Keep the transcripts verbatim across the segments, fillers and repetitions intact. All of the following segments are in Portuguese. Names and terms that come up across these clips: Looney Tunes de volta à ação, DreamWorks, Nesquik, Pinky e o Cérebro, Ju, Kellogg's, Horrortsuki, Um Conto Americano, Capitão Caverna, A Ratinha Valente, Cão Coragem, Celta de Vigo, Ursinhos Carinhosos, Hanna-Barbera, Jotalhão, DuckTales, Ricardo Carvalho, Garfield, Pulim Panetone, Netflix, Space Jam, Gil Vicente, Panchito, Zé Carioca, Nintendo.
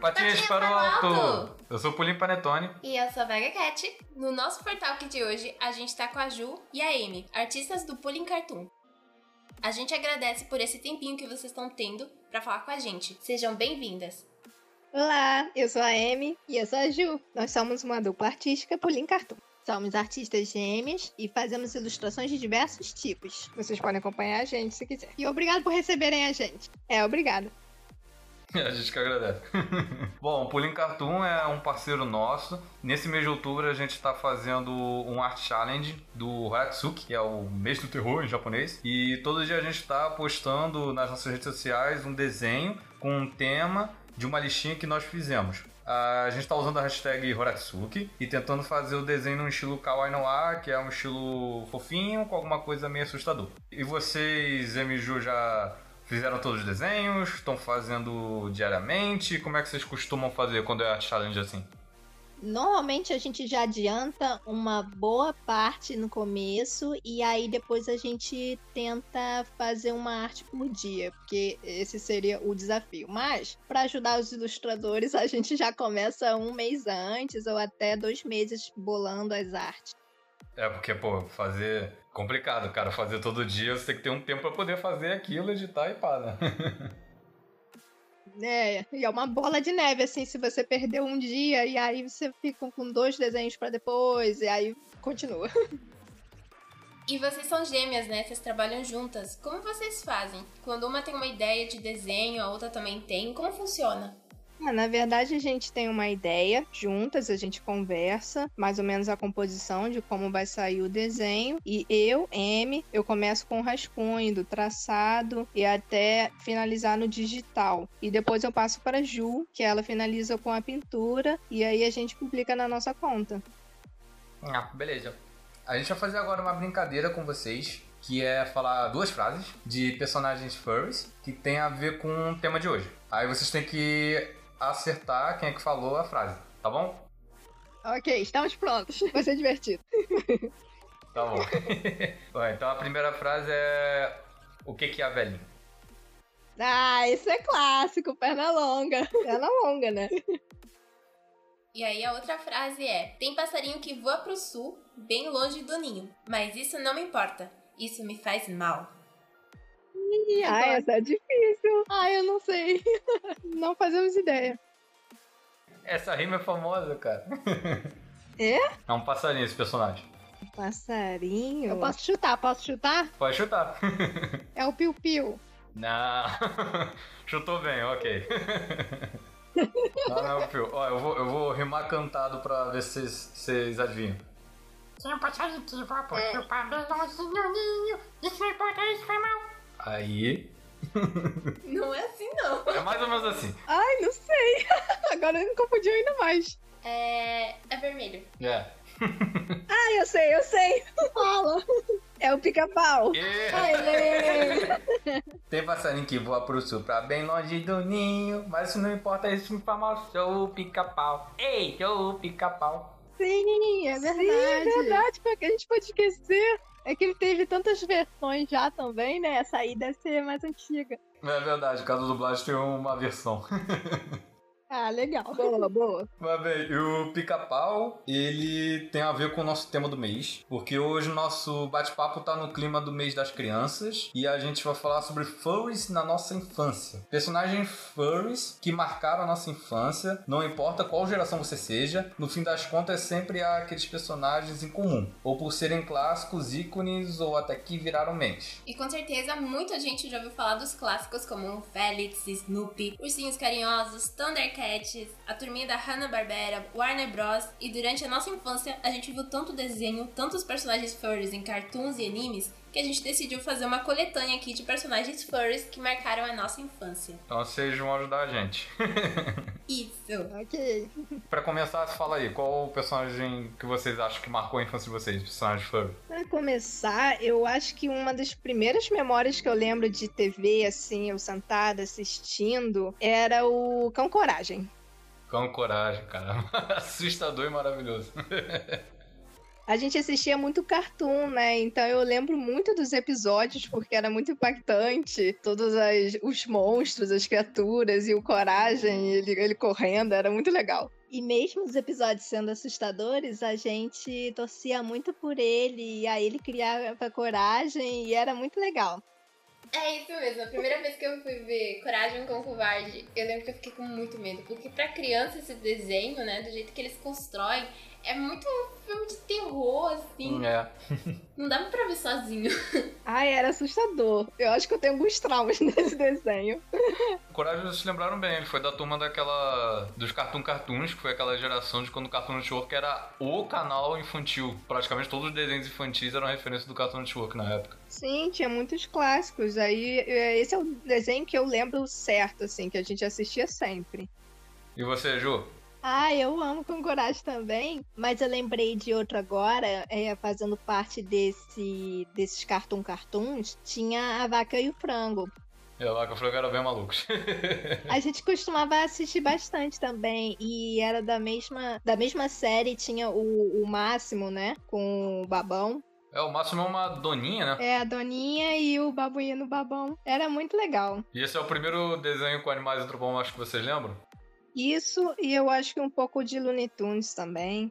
Patinhas para o alto. alto! Eu sou o Pulim Panetone. E eu sou a Vega Cat. No nosso Portal Kid de hoje, a gente tá com a Ju e a Amy, artistas do Pulim Cartoon. A gente agradece por esse tempinho que vocês estão tendo pra falar com a gente. Sejam bem-vindas! Olá, eu sou a Amy e eu sou a Ju. Nós somos uma dupla artística Pulim Cartoon. Somos artistas gêmeas e fazemos ilustrações de diversos tipos. Vocês podem acompanhar a gente se quiser. E obrigado por receberem a gente. É, obrigado. A gente que agradece. Bom, o Pulim Cartoon é um parceiro nosso. Nesse mês de outubro a gente está fazendo um Art Challenge do Horrortsuki, que é o mês do terror em japonês. E todo dia a gente está postando nas nossas redes sociais um desenho com um tema de uma listinha que nós fizemos. A gente está usando a hashtag Horrortsuki e tentando fazer o desenho num estilo kawaii no ar, que é um estilo fofinho com alguma coisa meio assustador. E vocês, Amy e Ju, já... fizeram todos os desenhos? Estão fazendo diariamente? Como é que vocês costumam fazer quando é a challenge assim? Normalmente a gente já adianta uma boa parte no começo e aí depois a gente tenta fazer uma arte por dia, porque esse seria o desafio. Mas, para ajudar os ilustradores, a gente já começa um mês antes ou até dois meses bolando as artes. É, porque, pô, fazer... complicado, cara. Fazer todo dia, você tem que ter um tempo pra poder fazer aquilo, editar e pá, né? É, e é uma bola de neve, assim, se você perder um dia e aí você fica com dois desenhos pra depois e aí continua. E vocês são gêmeas, né? Vocês trabalham juntas. Como vocês fazem? Quando uma tem uma ideia de desenho, a outra também tem, como funciona? Na verdade, a gente tem uma ideia, juntas a gente conversa, mais ou menos a composição de como vai sair o desenho. E eu, Amy, eu começo com o rascunho, do traçado e até finalizar no digital. E depois eu passo para a Ju, que ela finaliza com a pintura e aí a gente publica na nossa conta. Ah, beleza. A gente vai fazer agora uma brincadeira com vocês, que é falar duas frases de personagens furries que tem a ver com o tema de hoje. Aí vocês têm que... acertar quem é que falou a frase, tá bom? Ok, estamos prontos. Vai ser divertido. Tá bom. Ué, então a primeira frase é... o que que é a velhinha? Ah, isso é clássico, perna longa. Perna longa, né? E aí a outra frase é... tem passarinho que voa pro sul, bem longe do ninho. Mas isso não me importa. Isso me faz mal. Ah, essa é difícil. Ah, eu não sei. Não fazemos ideia. Essa rima é famosa, cara. É? É um passarinho esse personagem. Passarinho? Eu posso chutar, posso chutar? Pode chutar. É o Piu-Piu. Não. Chutou bem, ok. Não, não é o Piu. Ó, eu vou, eu vou rimar cantado pra ver se vocês adivinham. Tem um passarinho que voa pro sul pra bem longe do ninho. Isso não importa, isso foi mal. Aí... não é assim, não. É mais ou menos assim. Ai, não sei. Agora me confundiu ainda mais. É... é vermelho. É. Ai, eu sei, eu sei. Fala. É o pica-pau. É. Tem passarinho que voa pro sul, pra bem longe do ninho. Mas isso não importa, isso me faz mal. Sou o pica-pau. Ei, sou o pica-pau. Sim, é verdade. Sim, é verdade, porque a gente pode esquecer. É que ele teve tantas versões já também, né? Essa aí deve ser mais antiga. É verdade, cada dublagem tem uma versão. Ah, legal. Boa, boa. Mas bem, o Pica-Pau, ele tem a ver com o nosso tema do mês. Porque hoje o nosso bate-papo tá no clima do mês das crianças. E a gente vai falar sobre furries na nossa infância. Personagens furries que marcaram a nossa infância. Não importa qual geração você seja, no fim das contas sempre há aqueles personagens em comum. Ou por serem clássicos, ícones ou até que viraram memes. E com certeza muita gente já ouviu falar dos clássicos como Félix, Snoopy, Ursinhos Carinhosos, Thunder Cats, a turminha da Hanna-Barbera, Warner Bros. E durante a nossa infância a gente viu tanto desenho, tantos personagens furries em cartoons e animes, que a gente decidiu fazer uma coletânea aqui de personagens furries que marcaram a nossa infância. Então vocês vão ajudar a gente. Isso. Ok. Pra começar, fala aí, qual o personagem que vocês acham que marcou a infância de vocês, personagem furry? Pra começar, eu acho que uma das primeiras memórias que eu lembro de T V, assim, eu sentada assistindo, era o Cão Coragem. Cão Coragem, cara. Assustador e maravilhoso. a gente assistia muito cartoon, né? Então eu lembro muito dos episódios, porque era muito impactante. Todos as, os monstros, as criaturas e o Coragem, ele, ele correndo, era muito legal. E mesmo os episódios sendo assustadores, a gente torcia muito por ele, e aí ele criava coragem, e era muito legal. É isso mesmo, a primeira vez que eu fui ver Coragem, Cão Covarde, eu lembro que eu fiquei com muito medo, porque pra criança esse desenho, né, do jeito que eles constroem, é muito filme de terror, assim. É. Não dava pra ver sozinho. Ai, era assustador. Eu acho que eu tenho alguns traumas nesse desenho. Coragem, vocês se lembraram bem. Ele foi da turma daquela... dos Cartoon Cartoons, que foi aquela geração de quando o Cartoon Network era o canal infantil. Praticamente todos os desenhos infantis eram referência do Cartoon Network na época. Sim, tinha muitos clássicos. Aí, esse é o desenho que eu lembro certo, assim, que a gente assistia sempre. E você, Ju? Ah, eu amo Cão Coragem também, mas eu lembrei de outro agora, é, fazendo parte desse, desses Cartoon Cartoons, tinha a Vaca e o Frango. E a Vaca e o Frango eram bem malucos. A gente costumava assistir bastante também, e era da mesma, da mesma série, tinha o, o Máximo, né, com o Babão. É, o Máximo é uma doninha, né? É, a doninha e o babuinho no babão. Era muito legal. E esse é o primeiro desenho com animais antropomórficos que vocês lembram? Isso, e eu acho que um pouco de Looney Tunes também.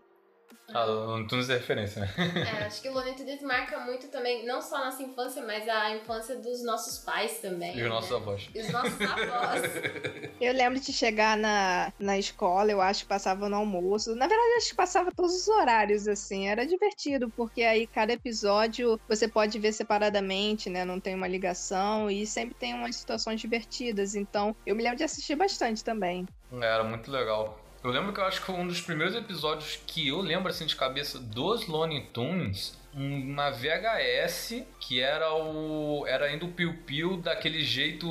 Ah, Looney Tunes é referência, né? É, acho que o Looney Tunes marca muito também, não só a nossa infância, mas a infância dos nossos pais também. E os nossos avós. E os nossos avós. Eu lembro de chegar na, na escola, eu acho que passava no almoço. Na verdade, acho que passava todos os horários, assim. Era divertido, porque aí cada episódio você pode ver separadamente, né? Não tem uma ligação e sempre tem umas situações divertidas. Então, eu me lembro de assistir bastante também. Era muito legal. Eu lembro que eu acho que foi um dos primeiros episódios que eu lembro, assim, de cabeça dos Looney Tunes, uma V H S que era o era ainda o Piu-Piu daquele jeito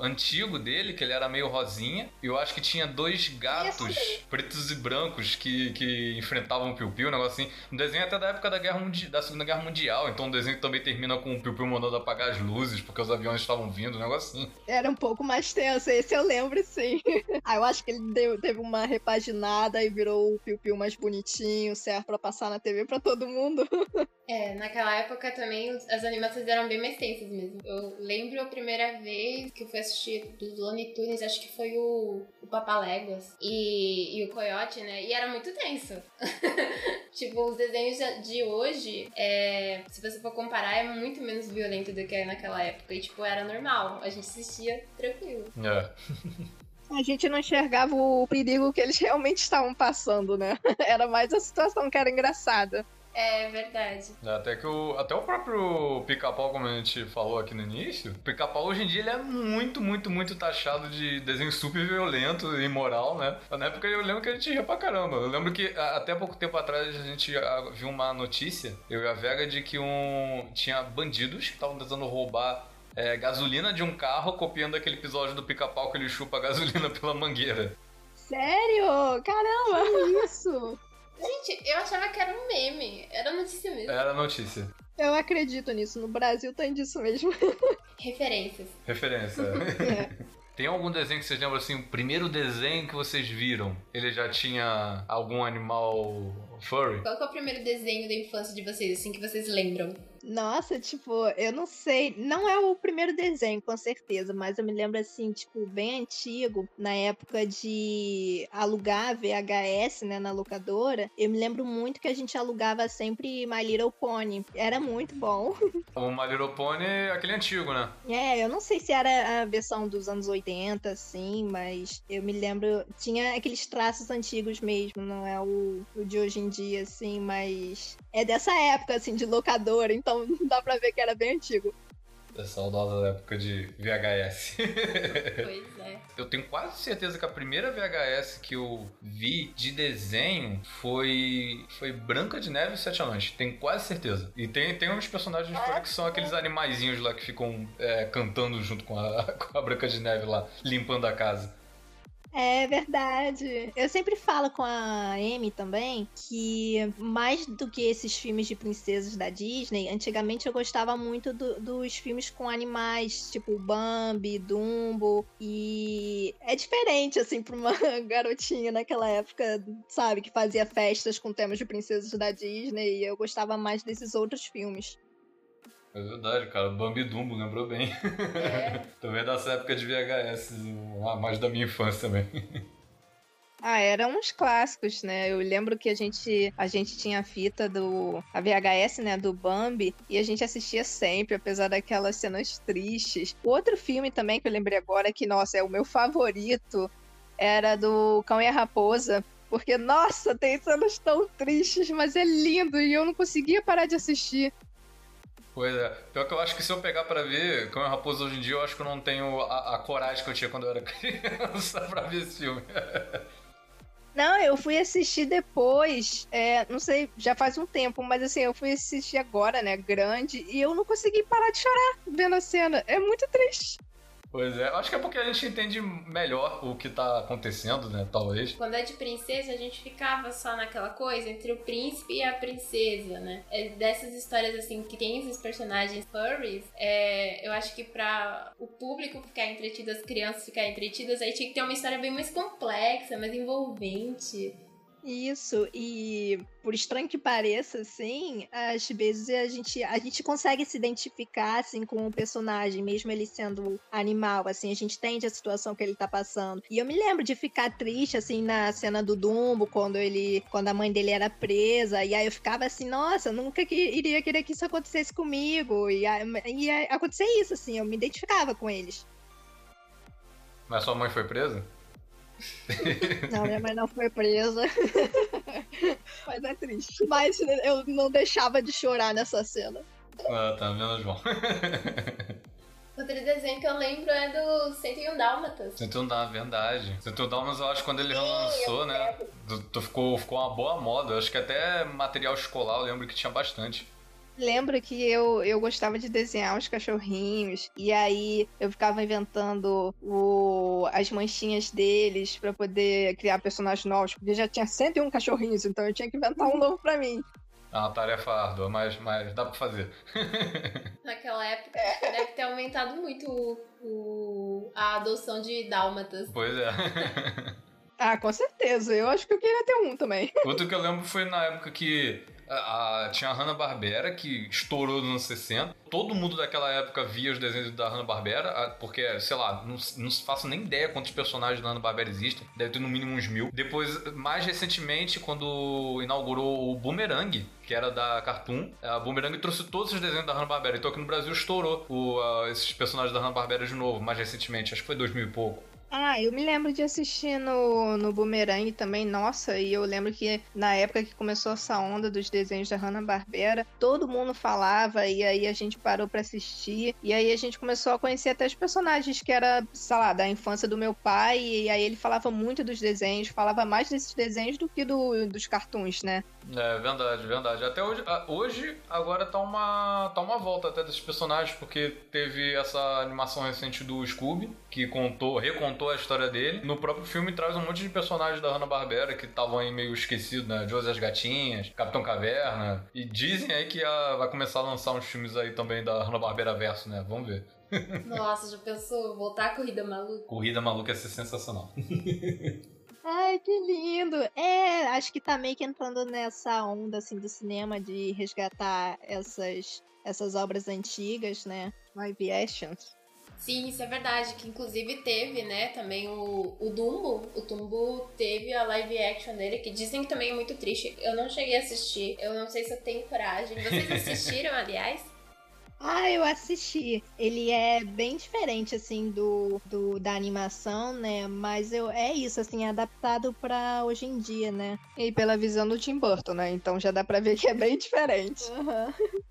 antigo dele, que ele era meio rosinha. Eu acho que tinha dois gatos pretos e brancos que, que enfrentavam o Piu-Piu, um negócio assim. Um desenho até da época da, Guerra Mundi- da Segunda Guerra Mundial, então o desenho também termina com o Piu-Piu mandando apagar as luzes porque os aviões estavam vindo, um negócio assim. Era um pouco mais tenso, esse eu lembro, sim. Ah, eu acho que ele deu, teve uma repaginada e virou o Piu-Piu mais bonitinho, certo? Pra passar na T V pra todo mundo. É, naquela época também as animações eram bem mais tensas mesmo. Eu lembro a primeira vez que eu fui assistir do Looney Tunes, acho que foi o, o Papaléguas e, e o Coyote, né? E era muito tenso. Tipo, os desenhos de hoje, é, se você for comparar, é muito menos violento do que era naquela época. E tipo, era normal, a gente assistia tranquilo. É. A gente não enxergava o perigo que eles realmente estavam passando, né? Era mais a situação que era engraçada. É verdade. Até que o, até o próprio Pica-pau, como a gente falou aqui no início, o Pica-pau hoje em dia ele é muito, muito, muito taxado de desenho super violento e imoral, né? Na época eu lembro que a gente ria pra caramba. Eu lembro que até pouco tempo atrás a gente viu uma notícia, eu e a Vega, de que um, tinha bandidos que estavam tentando roubar é, gasolina de um carro, copiando aquele episódio do Pica-pau que ele chupa a gasolina pela mangueira. Sério? Caramba, que isso? Gente, eu achava que era um meme. Era notícia mesmo. Era notícia. Eu acredito nisso. No Brasil tem disso mesmo. Referências. Referência. É. Tem algum desenho que vocês lembram, assim, o primeiro desenho que vocês viram? Ele já tinha algum animal furry? Qual que é o primeiro desenho da infância de vocês, assim, que vocês lembram? Nossa, tipo, eu não sei. Não é o primeiro desenho, com certeza, mas eu me lembro, assim, tipo, bem antigo, na época de alugar V H S, né, na locadora. Eu me lembro muito que a gente alugava sempre My Little Pony. Era muito bom. O My Little Pony é aquele antigo, né? É, eu não sei se era a versão dos anos oitenta, assim, mas eu me lembro... Tinha aqueles traços antigos mesmo, não é o, o de hoje em dia, assim, mas... É dessa época, assim, de locadora, então... Dá pra ver que era bem antigo. É saudosa da época de V H S. Pois é. Eu tenho quase certeza que a primeira V H S que eu vi de desenho foi, foi Branca de Neve e Sete Anões. Tenho quase certeza. E tem, tem uns personagens é, que são aqueles animaizinhos lá que ficam é, cantando junto com a, com a Branca de Neve lá, limpando a casa. É verdade. Eu sempre falo com a Amy também que mais do que esses filmes de princesas da Disney, antigamente eu gostava muito do, dos filmes com animais, tipo Bambi, Dumbo, e é diferente, assim, pra uma garotinha naquela época, sabe, que fazia festas com temas de princesas da Disney, e eu gostava mais desses outros filmes. É verdade, cara. Bambi Dumbo, lembrou bem. É. Também dessa época de V H S, mais da minha infância também. Ah, eram uns clássicos, né? Eu lembro que a gente, a gente tinha a fita do... a V H S, né? Do Bambi. E a gente assistia sempre, apesar daquelas cenas tristes. Outro filme também que eu lembrei agora, que, nossa, é o meu favorito, era do Cão e a Raposa. Porque, nossa, tem cenas tão tristes, mas é lindo. E eu não conseguia parar de assistir. Pois é. Pior que eu acho que se eu pegar pra ver Cão e a Raposa hoje em dia, eu acho que eu não tenho a, a coragem que eu tinha quando eu era criança pra ver esse filme. Não, eu fui assistir depois, é, não sei, já faz um tempo, mas assim, eu fui assistir agora, né, grande, e eu não consegui parar de chorar vendo a cena, é muito triste. Pois é, acho que é porque a gente entende melhor o que tá acontecendo, né, talvez. Quando é de princesa, a gente ficava só naquela coisa entre o príncipe e a princesa, né. É dessas histórias, assim, que tem esses personagens furries, é, eu acho que pra o público ficar entretido, as crianças ficarem entretidas, aí tinha que ter uma história bem mais complexa, mais envolvente. Isso, e por estranho que pareça, assim, às vezes a gente, a gente consegue se identificar, assim, com o personagem, mesmo ele sendo animal, assim, a gente entende a situação que ele tá passando. E eu me lembro de ficar triste, assim, na cena do Dumbo, quando ele, quando a mãe dele era presa, e aí eu ficava assim, nossa, nunca que, iria querer que isso acontecesse comigo, e, e acontecer isso, assim, eu me identificava com eles. Mas sua mãe foi presa? Não, minha mãe não foi presa. Mas é triste. Mas eu não deixava de chorar nessa cena. Ah, tá, menos bom. Outro desenho que eu lembro é do Cento e Um Dálmatas. Cento e Um Dálmatas, verdade. Cento e Um Dálmatas, eu acho que quando ele relançou, né, do, do, ficou, ficou uma boa moda. Eu acho que até material escolar eu lembro que tinha bastante. Lembro que eu, eu gostava de desenhar os cachorrinhos, e aí eu ficava inventando o, as manchinhas deles pra poder criar personagens novos, porque já tinha cento e um cachorrinhos, então eu tinha que inventar um novo pra mim. É uma tarefa árdua, mas, mas dá pra fazer. Naquela época é. Deve ter aumentado muito o, o, a adoção de dálmatas. Pois é. Ah, com certeza. Eu acho que eu queria ter um também. Outro que eu lembro foi na época que A, a, tinha a Hanna-Barbera, que estourou nos anos sessenta. Todo mundo daquela época via os desenhos da Hanna-Barbera, porque, sei lá, não, não faço nem ideia quantos personagens da Hanna-Barbera existem. Deve ter no mínimo uns mil. Depois, mais recentemente, quando inaugurou o Boomerang, que era da Cartoon, a Boomerang trouxe todos os desenhos da Hanna-Barbera. Então aqui no Brasil estourou o, uh, esses personagens da Hanna-Barbera de novo, mais recentemente. Acho que foi dois mil e pouco. Ah, eu me lembro de assistir no, no Boomerang também, nossa, e eu lembro que na época que começou essa onda dos desenhos da Hanna-Barbera, todo mundo falava, e aí a gente parou pra assistir, e aí a gente começou a conhecer até os personagens que era, sei lá, da infância do meu pai, e aí ele falava muito dos desenhos, falava mais desses desenhos do que do, dos cartoons, né? É, verdade, verdade. Até hoje, hoje agora tá uma, tá uma volta até desses personagens, porque teve essa animação recente do Scooby, que contou, recontou a história dele. No próprio filme traz um monte de personagens da Hanna-Barbera que estavam aí meio esquecidos, né? Josie as Gatinhas, Capitão Caverna, e dizem aí que a... vai começar a lançar uns filmes aí também da Hanna-Barbera verso, né? Vamos ver. Nossa, já pensou? Voltar a Corrida Maluca? Corrida Maluca ia ser sensacional. Ai, que lindo! É, acho que tá meio que entrando nessa onda, assim, do cinema de resgatar essas, essas obras antigas, né? Live action. Sim, isso é verdade, que inclusive teve, né, também o, o Dumbo, o Dumbo teve a live action dele, que dizem que também é muito triste, eu não cheguei a assistir, eu não sei se eu tenho coragem, vocês assistiram, aliás? Ah, eu assisti. Ele é bem diferente, assim, do, do da animação, né? Mas eu, é isso, assim, adaptado pra hoje em dia, né? E pela visão do Tim Burton, né? Então já dá pra ver que é bem diferente. Aham. Uhum.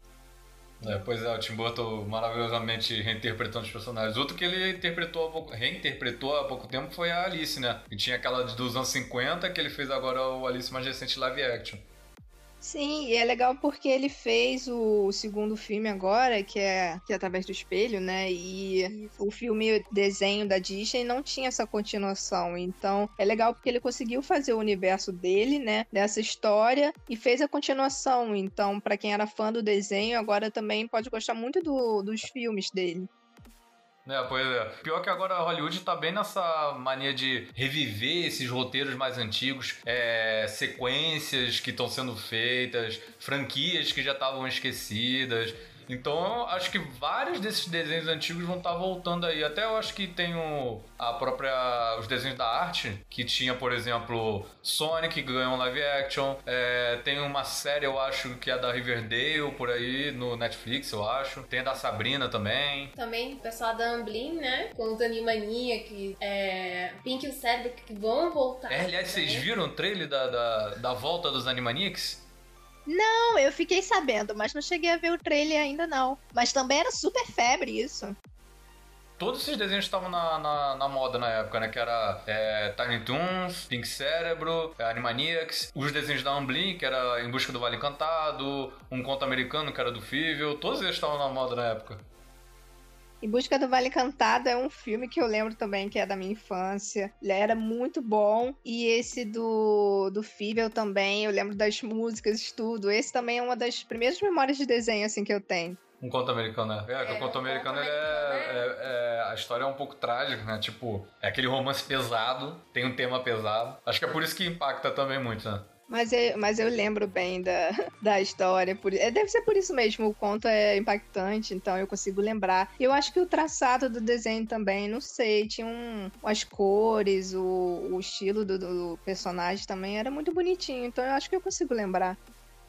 É, pois é, o Tim Burton maravilhosamente reinterpretando os personagens. Outro que ele interpretou há pouco, reinterpretou há pouco tempo foi a Alice, né? E tinha aquela dos anos cinquenta, que ele fez agora o Alice mais recente live action. Sim, e é legal porque ele fez o segundo filme agora, que é, que é Através do Espelho, né? E o filme o desenho da Disney não tinha essa continuação. Então, é legal porque ele conseguiu fazer o universo dele, né? Dessa história e fez a continuação. Então, pra quem era fã do desenho, agora também pode gostar muito do, dos filmes dele. É, pois é. Pior que agora a Hollywood tá bem nessa mania de reviver esses roteiros mais antigos, é, sequências que estão sendo feitas, franquias que já estavam esquecidas. Então, acho que vários desses desenhos antigos vão estar voltando aí. Até eu acho que tem o, a própria, os desenhos da arte, que tinha, por exemplo, Sonic, que ganhou um live action. É, tem uma série, eu acho, que é da Riverdale, por aí, no Netflix, eu acho. Tem a da Sabrina também. Também o pessoal da Amblin, né? Com os Animaniacs, é, Pinky e o Cérebro, que vão voltar. É, aliás, também. Vocês viram o trailer da, da, da volta dos Animaniacs? Não, eu fiquei sabendo, mas não cheguei a ver o trailer ainda não. Mas também era super febre isso. Todos esses desenhos estavam na, na, na moda na época, né? Que era é, Tiny Toons, Pink Cérebro, é, Animaniacs, os desenhos da Amblin, que era Em Busca do Vale Encantado, Um Conto Americano, que era do Fível. Todos eles estavam na moda na época. Em Busca do Vale Encantado é um filme que eu lembro também, que é da minha infância. Ele era muito bom. E esse do, do Fível também, eu lembro das músicas, tudo. Esse também é uma das primeiras memórias de desenho assim, que eu tenho. Um Conto Americano, né? É, é o Conto Americano, ele é, é, é... A história é um pouco trágica, né? Tipo, é aquele romance pesado, tem um tema pesado. Acho que é por isso que impacta também muito, né? Mas eu, mas eu lembro bem da, da história. Por, deve ser por isso mesmo. O conto é impactante, então eu consigo lembrar. Eu acho que o traçado do desenho também, não sei, tinha um, as cores, o, o estilo do, do personagem também era muito bonitinho. Então eu acho que eu consigo lembrar.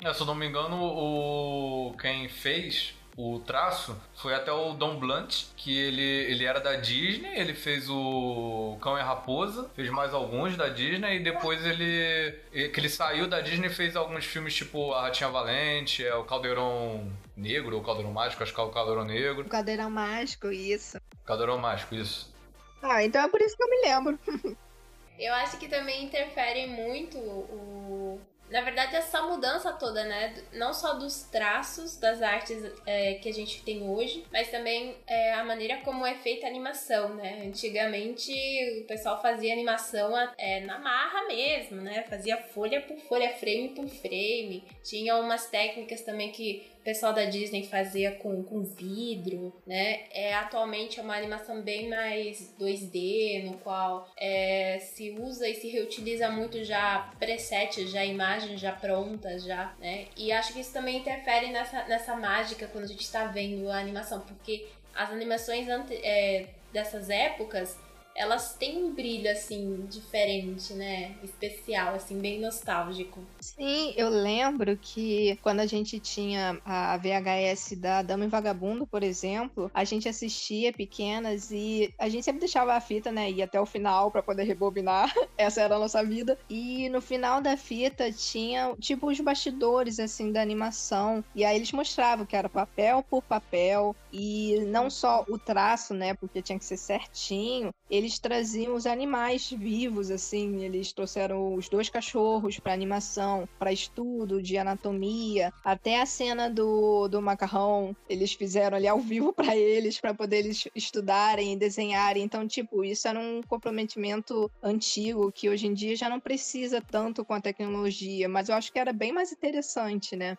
É, se eu não me engano, o, quem fez o traço foi até o Don Bluth, que ele, ele era da Disney, ele fez o Cão e a Raposa, fez mais alguns da Disney, e depois ele, que ele saiu da Disney, fez alguns filmes tipo A Ratinha Valente, é, O Caldeirão Negro, ou O Caldeirão Mágico, acho que é O Caldeirão Negro. O Caldeirão Mágico, isso. Caldeirão Mágico, isso. Ah, então é por isso que eu me lembro. Eu acho que também interfere muito o... Na verdade, essa mudança toda, né? Não só dos traços das artes é, que a gente tem hoje, mas também é, a maneira como é feita a animação, né? Antigamente, o pessoal fazia animação é, na marra mesmo, né? Fazia folha por folha, frame por frame. Tinha umas técnicas também que o pessoal da Disney fazia com, com vidro, né? É, atualmente é uma animação bem mais dois D, no qual é, se usa e se reutiliza muito já preset, já imagem já pronta, já, né? E acho que isso também interfere nessa, nessa mágica quando a gente está vendo a animação, porque as animações ante, é, dessas épocas, elas têm um brilho, assim, diferente, né? Especial, assim, bem nostálgico. Sim, eu lembro que quando a gente tinha a V H S da Dama e Vagabundo, por exemplo, a gente assistia pequenas e a gente sempre deixava a fita, né? Ia até o final pra poder rebobinar. Essa era a nossa vida. E no final da fita tinha, tipo, os bastidores, assim, da animação. E aí eles mostravam que era papel por papel e não só o traço, né? Porque tinha que ser certinho. Eles traziam os animais vivos, assim, eles trouxeram os dois cachorros para animação, para estudo de anatomia, até a cena do, do macarrão, eles fizeram ali ao vivo para eles, para poder eles estudarem e desenharem. Então, tipo, isso era um comprometimento antigo que hoje em dia já não precisa tanto com a tecnologia, mas eu acho que era bem mais interessante, né?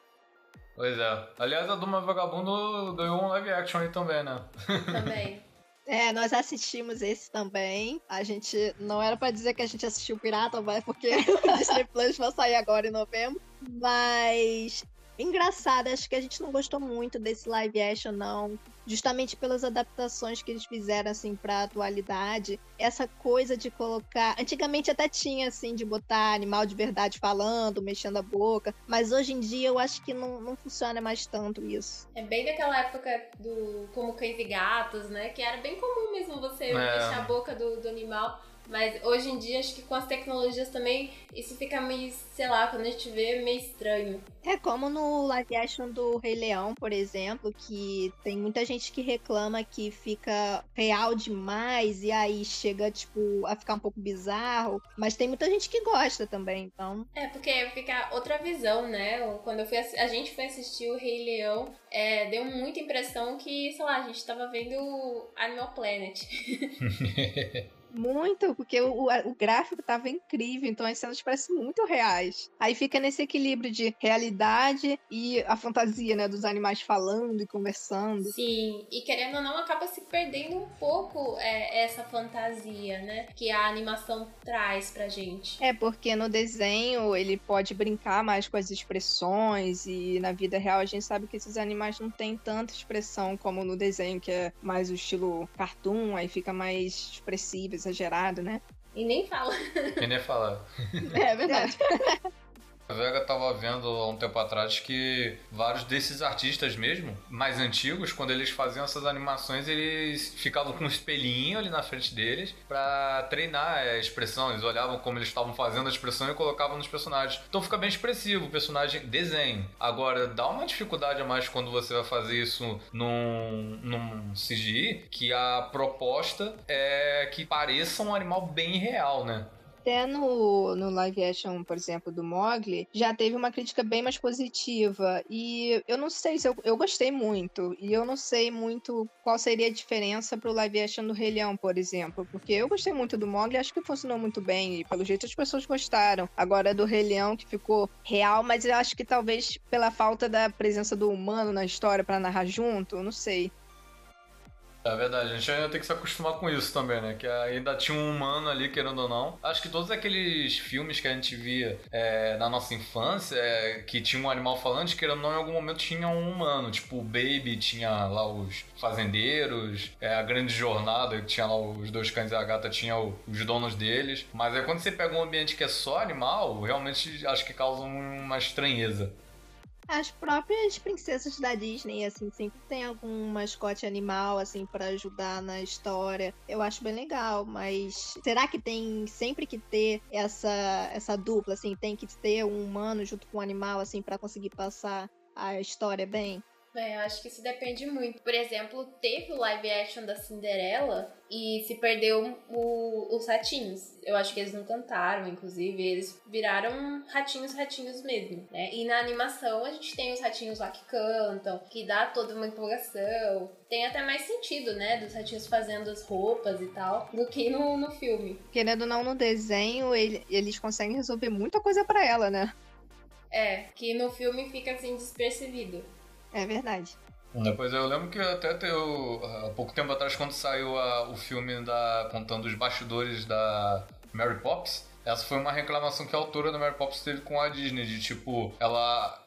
Pois é. Aliás, a Duma Vagabundo ganhou um live action aí também, né? Também. É, nós assistimos esse também. A gente, não era pra dizer que a gente assistiu Pirata, mas porque o Disney Plus vai sair agora em novembro. Mas, engraçado, acho que a gente não gostou muito desse live action, não. Justamente pelas adaptações que eles fizeram, assim, pra atualidade. Essa coisa de colocar... Antigamente até tinha, assim, de botar animal de verdade falando, mexendo a boca. Mas hoje em dia eu acho que não, não funciona mais tanto isso. É bem daquela época do... Como Cães e Gatos, né? Que era bem comum mesmo você é. mexer a boca do, do animal. Mas hoje em dia, acho que com as tecnologias também, isso fica meio, sei lá, quando a gente vê, meio estranho. É como no live action do Rei Leão, por exemplo, que tem muita gente que reclama que fica real demais e aí chega, tipo, a ficar um pouco bizarro. Mas tem muita gente que gosta também, então... É, porque fica outra visão, né? Quando eu fui ass... a gente foi assistir o Rei Leão, é, deu muita impressão que, sei lá, a gente tava vendo Animal Planet. Muito, porque o, o gráfico tava incrível, então as cenas parecem muito reais. Aí fica nesse equilíbrio de realidade e a fantasia, né, dos animais falando e conversando. Sim, e querendo ou não, acaba se perdendo um pouco é, essa fantasia, né, que a animação traz pra gente. É, porque no desenho ele pode brincar mais com as expressões e na vida real a gente sabe que esses animais não têm tanta expressão como no desenho, que é mais o estilo cartoon, aí fica mais expressivo, exagerado, né? E nem fala. E nem fala. É verdade. A Vega estava vendo há um tempo atrás que vários desses artistas mesmo, mais antigos, quando eles faziam essas animações, eles ficavam com um espelhinho ali na frente deles pra treinar a expressão. Eles olhavam como eles estavam fazendo a expressão e colocavam nos personagens. Então fica bem expressivo o personagem desenho. Agora, dá uma dificuldade a mais quando você vai fazer isso num, num C G I, que a proposta é que pareça um animal bem real, né? Até no, no live action, por exemplo, do Mowgli, já teve uma crítica bem mais positiva. E eu não sei se eu, eu gostei muito. E eu não sei muito qual seria a diferença pro live action do Rei Leão, por exemplo. Porque eu gostei muito do Mowgli, acho que funcionou muito bem. E pelo jeito as pessoas gostaram. Agora do Rei Leão, que ficou real, mas eu acho que talvez pela falta da presença do humano na história pra narrar junto, não sei. É verdade, a gente ainda tem que se acostumar com isso também, né? Que ainda tinha um humano ali, querendo ou não. Acho que todos aqueles filmes que a gente via é, na nossa infância, é, que tinha um animal falante, querendo ou não, em algum momento tinha um humano. Tipo, o Baby tinha lá os fazendeiros, é, a Grande Jornada, que tinha lá os dois cães e a gata, tinha o, os donos deles. Mas aí quando você pega um ambiente que é só animal, realmente acho que causa uma estranheza. As próprias princesas da Disney, assim, sempre tem algum mascote animal, assim, pra ajudar na história. Eu acho bem legal, mas será que tem sempre que ter essa, essa dupla, assim? Tem que ter um humano junto com um animal, assim, pra conseguir passar a história bem? É, eu acho que isso depende muito. Por exemplo, teve o live action da Cinderela e se perdeu o, os ratinhos. Eu acho que eles não cantaram, inclusive. Eles viraram ratinhos, ratinhos mesmo, né? E na animação a gente tem os ratinhos lá que cantam, que dá toda uma empolgação. Tem até mais sentido, né? Dos ratinhos fazendo as roupas e tal, do que no, no filme. Querendo ou não, no desenho, ele, eles conseguem resolver muita coisa pra ela, né? É, que no filme fica assim, despercebido. É verdade. Depois eu lembro que até teu, há pouco tempo atrás, quando saiu a, o filme da, contando os bastidores da Mary Poppins, essa foi uma reclamação que a autora da Mary Poppins teve com a Disney, de tipo, ela...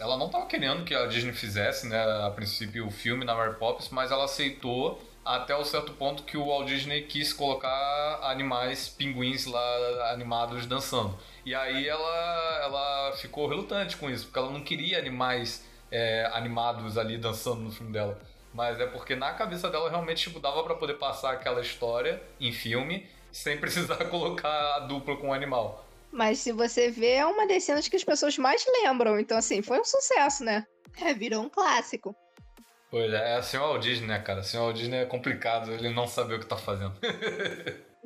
Ela não estava querendo que a Disney fizesse, né, a princípio, o filme da Mary Poppins, mas ela aceitou até o certo ponto que o Walt Disney quis colocar animais, pinguins lá animados dançando. E aí ela, ela ficou relutante com isso, porque ela não queria animais... É, animados ali dançando no filme dela. Mas é porque na cabeça dela realmente tipo, dava pra poder passar aquela história em filme sem precisar colocar a dupla com o animal. Mas se você vê, é uma das cenas que as pessoas mais lembram. Então assim, foi um sucesso, né? É, virou um clássico. Pois é, assim é o Walt Disney, né, cara? Assim é o Walt Disney, é complicado ele não saber o que tá fazendo.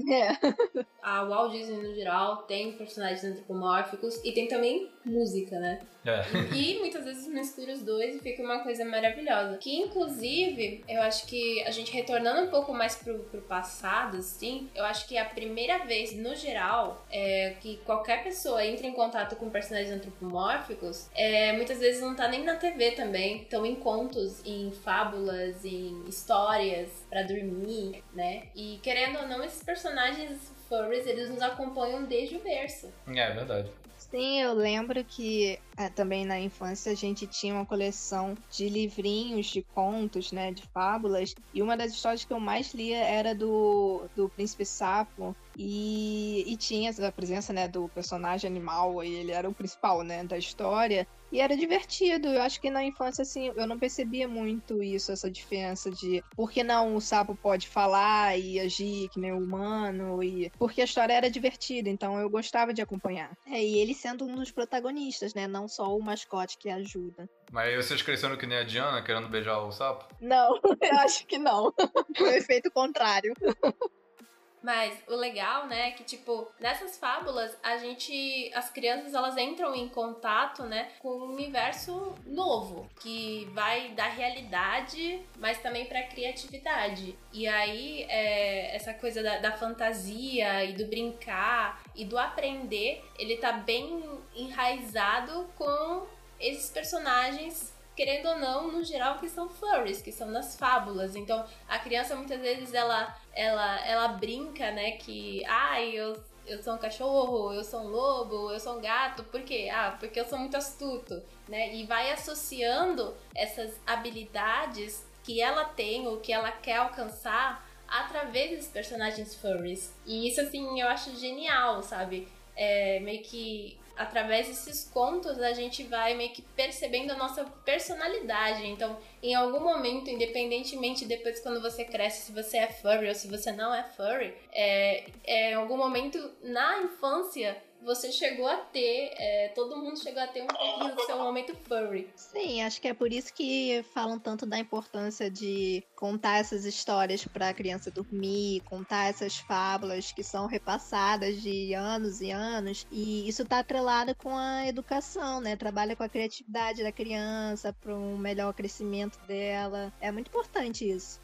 É. A Walt Disney no geral tem personagens antropomórficos e tem também música, né? É. E, e muitas vezes mistura os dois e fica uma coisa maravilhosa. Que inclusive, eu acho que a gente retornando um pouco mais pro, pro passado, assim, eu acho que a primeira vez no geral é, que qualquer pessoa entra em contato com personagens antropomórficos, é, muitas vezes não tá nem na T V também, estão em contos, em fábulas, em histórias pra dormir, né? E querendo ou não, esses personagens personagens furries, eles nos acompanham desde o berço. É, é verdade. Sim, eu lembro que é, também na infância a gente tinha uma coleção de livrinhos, de contos, né, de fábulas, e uma das histórias que eu mais lia era do, do Príncipe Sapo, e, e tinha a presença, né, do personagem animal, e ele era o principal, né, da história, e era divertido. Eu acho que na infância, assim, eu não percebia muito isso, essa diferença de por que não o sapo pode falar e agir que nem o humano, e porque a história era divertida, então eu gostava de acompanhar. É, e ele sendo um dos protagonistas, né, não só o mascote que ajuda. Mas aí vocês cresceram que nem a Diana, querendo beijar o sapo? Não, eu acho que não. Foi o efeito contrário. Mas o legal, né, é que, tipo, nessas fábulas, a gente, as crianças, elas entram em contato, né, com um universo novo, que vai da realidade, mas também pra criatividade. E aí, é, essa coisa da, da fantasia e do brincar e do aprender, ele tá bem enraizado com esses personagens, querendo ou não, no geral, que são furries, que são nas fábulas. Então, a criança, muitas vezes, ela, ela, ela brinca, né, que... Ai, ah, eu, eu sou um cachorro, eu sou um lobo, eu sou um gato. Por quê? Ah, porque eu sou muito astuto, né? E vai associando essas habilidades que ela tem ou que ela quer alcançar através dos personagens furries. E isso, assim, eu acho genial, sabe? É meio que... através desses contos a gente vai meio que percebendo a nossa personalidade. Então, em algum momento, independentemente depois quando você cresce, se você é furry ou se você não é furry, é, é, em algum momento na infância você chegou a ter, é, todo mundo chegou a ter um pouquinho do seu momento furry. Sim, acho que é por isso que falam tanto da importância de contar essas histórias para a criança dormir, contar essas fábulas que são repassadas de anos e anos, e isso está atrelado com a educação, né? Trabalha com a criatividade da criança, para um melhor crescimento dela. É muito importante isso.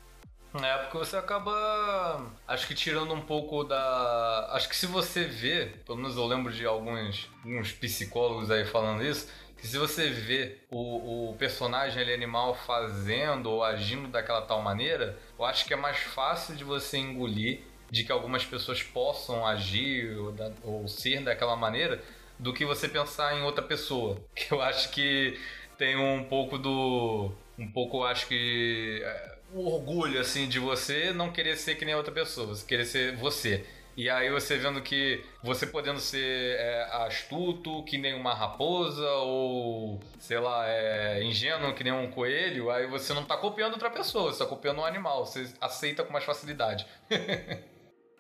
É, porque você acaba, acho que tirando um pouco da... Acho que se você vê, pelo menos eu lembro de alguns, alguns psicólogos aí falando isso, que se você vê o, o personagem ali animal fazendo ou agindo daquela tal maneira, eu acho que é mais fácil de você engolir de que algumas pessoas possam agir ou, da, ou ser daquela maneira do que você pensar em outra pessoa. Que eu acho que tem um pouco do... Um pouco, acho que... É, o orgulho, assim, de você não querer ser que nem outra pessoa, você querer ser você. E aí você vendo que você podendo ser é, astuto, que nem uma raposa, ou, sei lá, é, ingênuo, que nem um coelho, aí você não tá copiando outra pessoa, você tá copiando um animal, você aceita com mais facilidade.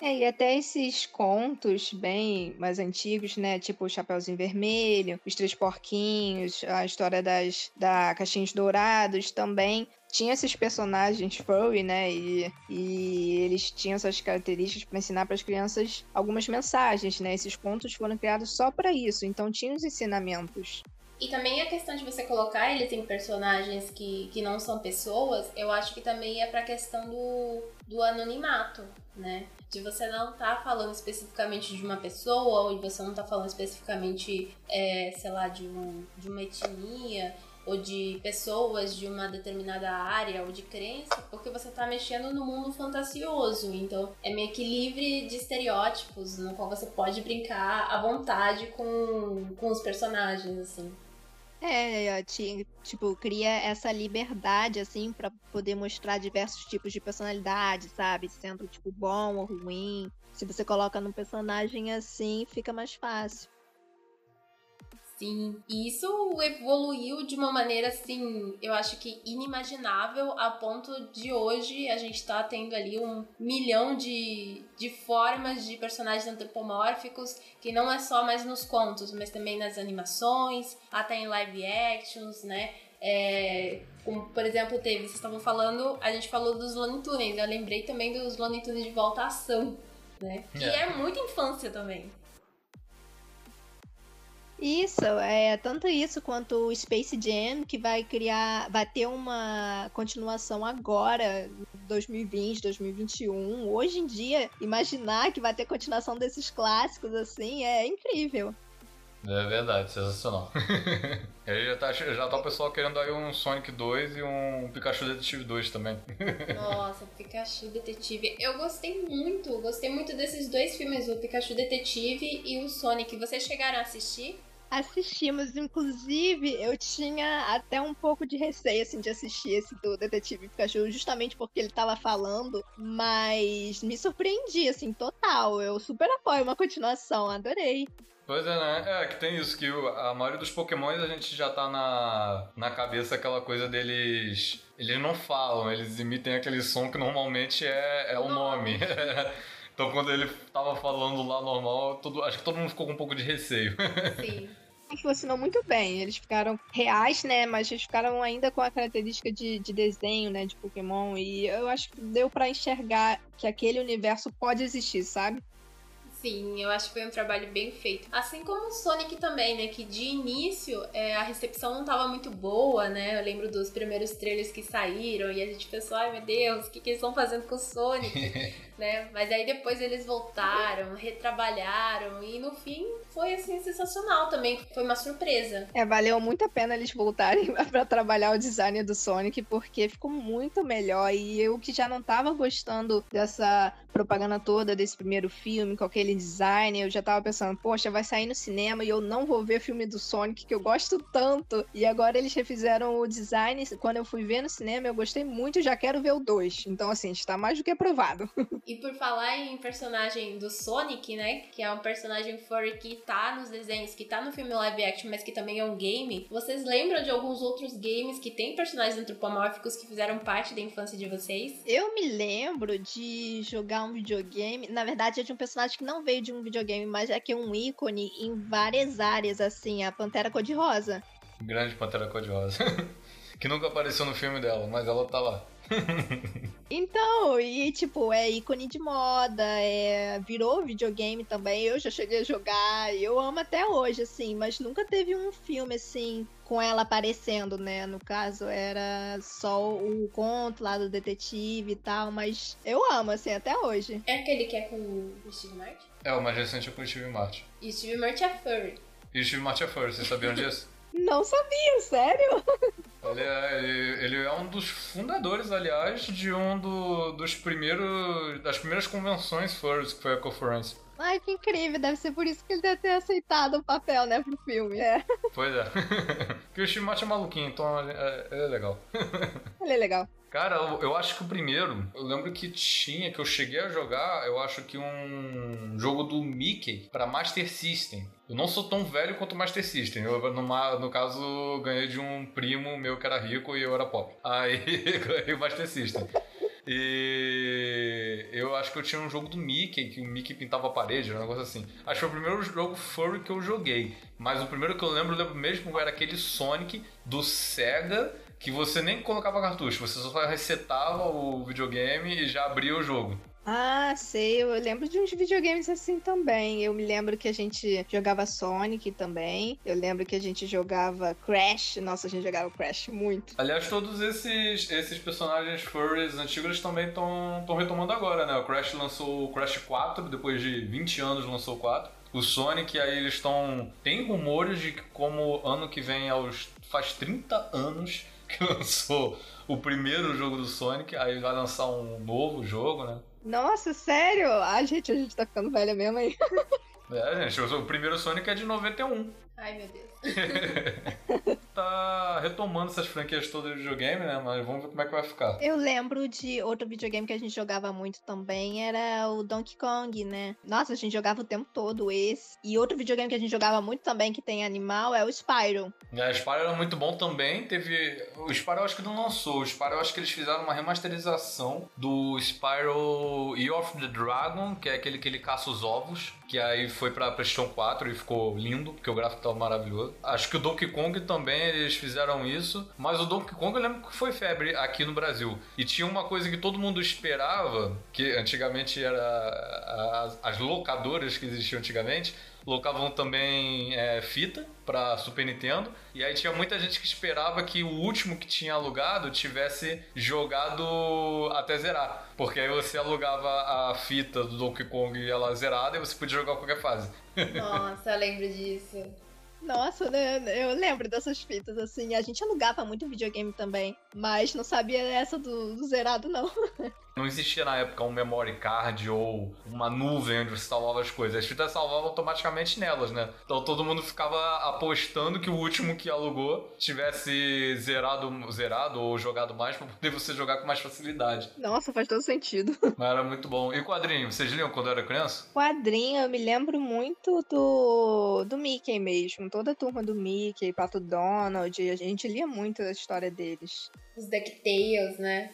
É, e até esses contos bem mais antigos, né? Tipo o Chapeuzinho Vermelho, Os Três Porquinhos, a história das, da Caixinhos Dourados também. Tinha esses personagens furry, né? E, e eles tinham essas características para ensinar para as crianças algumas mensagens, né? Esses contos foram criados só para isso, então tinha os ensinamentos. E também a questão de você colocar eles em personagens que, que não são pessoas, eu acho que também é pra questão do, do anonimato, né? De você não tá falando especificamente de uma pessoa, ou de você não tá falando especificamente, é, sei lá, de, um, de uma etnia, ou de pessoas de uma determinada área, ou de crença, porque você tá mexendo no mundo fantasioso. Então, é meio que livre de estereótipos, no qual você pode brincar à vontade com, com os personagens, assim. É, tipo, cria essa liberdade, assim, pra poder mostrar diversos tipos de personalidade, sabe? Sendo, tipo, bom ou ruim. Se você coloca num personagem assim, fica mais fácil. Sim, e isso evoluiu de uma maneira, assim, eu acho que inimaginável, a ponto de hoje a gente tá tendo ali um milhão de, de formas de personagens antropomórficos, que não é só mais nos contos, mas também nas animações, até em live actions, né? É, como, por exemplo, teve, vocês estavam falando, a gente falou dos Looney Tunes, eu lembrei também dos Looney Tunes de Volta à Ação, né? Que é, é muita infância também. Isso, é tanto isso quanto o Space Jam, que vai criar, vai ter uma continuação agora, dois mil e vinte, dois mil e vinte e um. Hoje em dia, imaginar que vai ter continuação desses clássicos assim é incrível. É verdade, sensacional. Aí já tá, já tá o pessoal querendo aí um Sonic dois e um Pikachu Detetive dois também. Nossa, Pikachu Detetive. Eu gostei muito, gostei muito desses dois filmes, o Pikachu Detetive e o Sonic. Vocês chegaram a assistir? Assistimos, inclusive eu tinha até um pouco de receio assim, de assistir esse do Detetive Pikachu, justamente porque ele tava falando, mas me surpreendi, assim, total, eu super apoio uma continuação, adorei. Pois é, né? É, que tem isso, que a maioria dos Pokémons a gente já tá na, na cabeça aquela coisa deles... Eles não falam, eles emitem aquele som que normalmente é, é o nome. Então quando ele tava falando lá normal, todo, acho que todo mundo ficou com um pouco de receio. Sim. Funcionou muito bem, eles ficaram reais, né, mas eles ficaram ainda com a característica de, de desenho, né, de Pokémon, e eu acho que deu pra enxergar que aquele universo pode existir, sabe? Sim, eu acho que foi um trabalho bem feito. Assim como o Sonic também, né, que de início é, a recepção não tava muito boa, né, eu lembro dos primeiros trailers que saíram e a gente pensou, ai meu Deus, o que, que eles estão fazendo com o Sonic, né, mas aí depois eles voltaram, retrabalharam e no fim foi, assim, sensacional também, foi uma surpresa. É, valeu muito a pena eles voltarem pra trabalhar o design do Sonic, porque ficou muito melhor e eu que já não tava gostando dessa propaganda toda, desse primeiro filme, com aquele design, eu já tava pensando, poxa, vai sair no cinema e eu não vou ver filme do Sonic, que eu gosto tanto. E agora eles refizeram o design, quando eu fui ver no cinema, eu gostei muito, já quero ver o dois. Então, assim, está mais do que aprovado. E por falar em personagem do Sonic, né, que é um personagem furry que tá nos desenhos, que tá no filme live action, mas que também é um game, vocês lembram de alguns outros games que tem personagens antropomórficos que fizeram parte da infância de vocês? Eu me lembro de jogar um videogame, na verdade é de um personagem que não veio de um videogame, mas é que um ícone em várias áreas, assim, a Pantera Cor-de-Rosa. Grande Pantera Cor-de-Rosa. Que nunca apareceu no filme dela, mas ela tá lá. Então, e tipo, é ícone de moda, é... virou videogame também, eu já cheguei a jogar, eu amo até hoje, assim, mas nunca teve um filme, assim, com ela aparecendo, né, no caso era só o conto lá do detetive e tal, mas eu amo, assim, até hoje. É aquele que é com o Steve Martin? É, o mais recente é com o Steve Martin. E Steve Martin é furry. E Steve Martin é furry, vocês sabiam disso? Não sabia, sério? Ele é, ele, ele é um dos fundadores, aliás, de um do, dos primeiros, das primeiras convenções furries, que foi a Conference. Ai, que incrível, deve ser por isso que ele deve ter aceitado o papel, né, pro filme, é. Pois é. Porque o Steve Martin é maluquinho, então ele é, ele é legal. Ele é legal. Cara, eu, eu acho que o primeiro, eu lembro que tinha, que eu cheguei a jogar, eu acho que um jogo do Mickey pra Master System. Eu não sou tão velho quanto o Master System. Eu, numa, no caso, ganhei de um primo meu que era rico e eu era pobre. Aí ganhei o Master System. E eu acho que eu tinha um jogo do Mickey, que o Mickey pintava a parede, um negócio assim. Acho que foi o primeiro jogo furry que eu joguei. Mas o primeiro que eu lembro, eu lembro mesmo era aquele Sonic do Sega, que você nem colocava cartucho, você só resetava o videogame e já abria o jogo. Ah, sei, eu lembro de uns videogames assim também. Eu me lembro que a gente jogava Sonic também. Eu lembro que a gente jogava Crash. Nossa, a gente jogava Crash muito. Aliás, todos esses, esses personagens furries antigos também estão retomando agora, né? O Crash lançou o Crash quatro, depois de vinte anos lançou o quatro. O Sonic, aí eles estão... Tem rumores de que como ano que vem aos... faz trinta anos que lançou o primeiro jogo do Sonic, aí vai lançar um novo jogo, né? Nossa, sério? Ai, gente, a gente tá ficando velha mesmo aí. É, gente, o primeiro Sonic é de noventa e um. Ai, meu Deus. Tá retomando essas franquias todas de videogame, né? Mas vamos ver como é que vai ficar. Eu lembro de outro videogame que a gente jogava muito também, era o Donkey Kong, né? Nossa, a gente jogava o tempo todo esse. E outro videogame que a gente jogava muito também, que tem animal, é o Spyro. É, o Spyro era muito bom também. Teve... O Spyro eu acho que não lançou. O Spyro eu acho que eles fizeram uma remasterização do Spyro Year of the Dragon, que é aquele que ele caça os ovos, que aí foi pra PlayStation quatro e ficou lindo, porque o gráfico tava maravilhoso. Acho que o Donkey Kong também, eles fizeram isso. Mas o Donkey Kong eu lembro que foi febre aqui no Brasil. E tinha uma coisa que todo mundo esperava, que antigamente era as, as locadoras que existiam antigamente, locavam também é, fita pra Super Nintendo. E aí tinha muita gente que esperava que o último que tinha alugado tivesse jogado até zerar. Porque aí você alugava a fita do Donkey Kong e ela zerada e você podia jogar qualquer fase. Nossa, eu lembro disso. Nossa, eu lembro dessas fitas, assim. A gente alugava muito videogame também, mas não sabia essa do, do zerado, não. Não existia na época um memory card ou uma nuvem onde você salvava as coisas. As fitas salvavam automaticamente nelas, né? Então todo mundo ficava apostando que o último que alugou tivesse zerado, zerado ou jogado mais pra poder você jogar com mais facilidade. Nossa, faz todo sentido. Mas era muito bom. E quadrinho? Vocês liam quando era criança? Quadrinho, eu me lembro muito do, do Mickey mesmo. Toda a turma do Mickey, Pato Donald, a gente lia muito a história deles. Os DuckTales, né?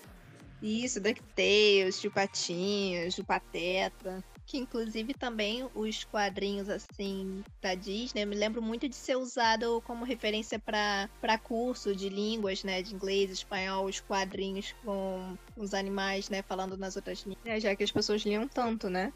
Isso, DuckTales, Tio Patinhas, o Pateta. Que inclusive também os quadrinhos assim da Disney, eu me lembro muito de ser usado como referência para para curso de línguas, né? De inglês, espanhol, os quadrinhos com os animais, né? Falando nas outras línguas, já que as pessoas liam tanto, né?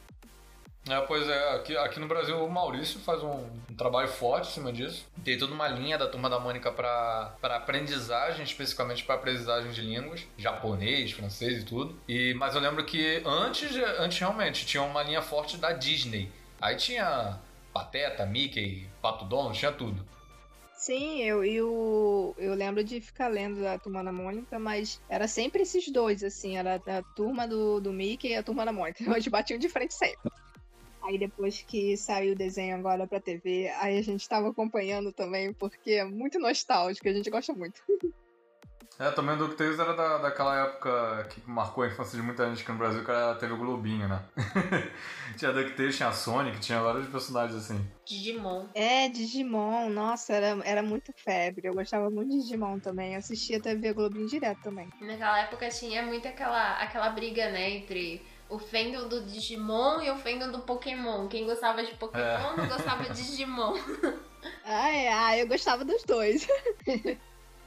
É, pois é, aqui, aqui no Brasil o Maurício faz um, um trabalho forte em cima disso. Tem toda uma linha da Turma da Mônica para aprendizagem, especificamente para aprendizagem de línguas, japonês, francês e tudo. E, mas eu lembro que antes, antes realmente tinha uma linha forte da Disney. Aí tinha Pateta, Mickey, Pato Donald, tinha tudo. Sim, eu, eu, eu lembro de ficar lendo a Turma da Mônica, mas era sempre esses dois, assim, era a turma do, do Mickey e a Turma da Mônica. Eles batiam de frente sempre. Aí depois que saiu o desenho agora pra T V, aí a gente tava acompanhando também, porque é muito nostálgico, a gente gosta muito. É, também o DuckTales era da, daquela época que marcou a infância de muita gente aqui no Brasil, que ela teve o Globinho, né? Tinha DuckTales, tinha Sonic, tinha vários personagens assim. Digimon. É, Digimon, nossa, era, era muito febre, eu gostava muito de Digimon também, eu assistia T V Globinho direto também. Naquela época tinha muito aquela, aquela briga, né, entre... o fandom do Digimon e o fandom do Pokémon. Quem gostava de Pokémon é. não gostava de Digimon. Ah, é. Ah, eu gostava dos dois.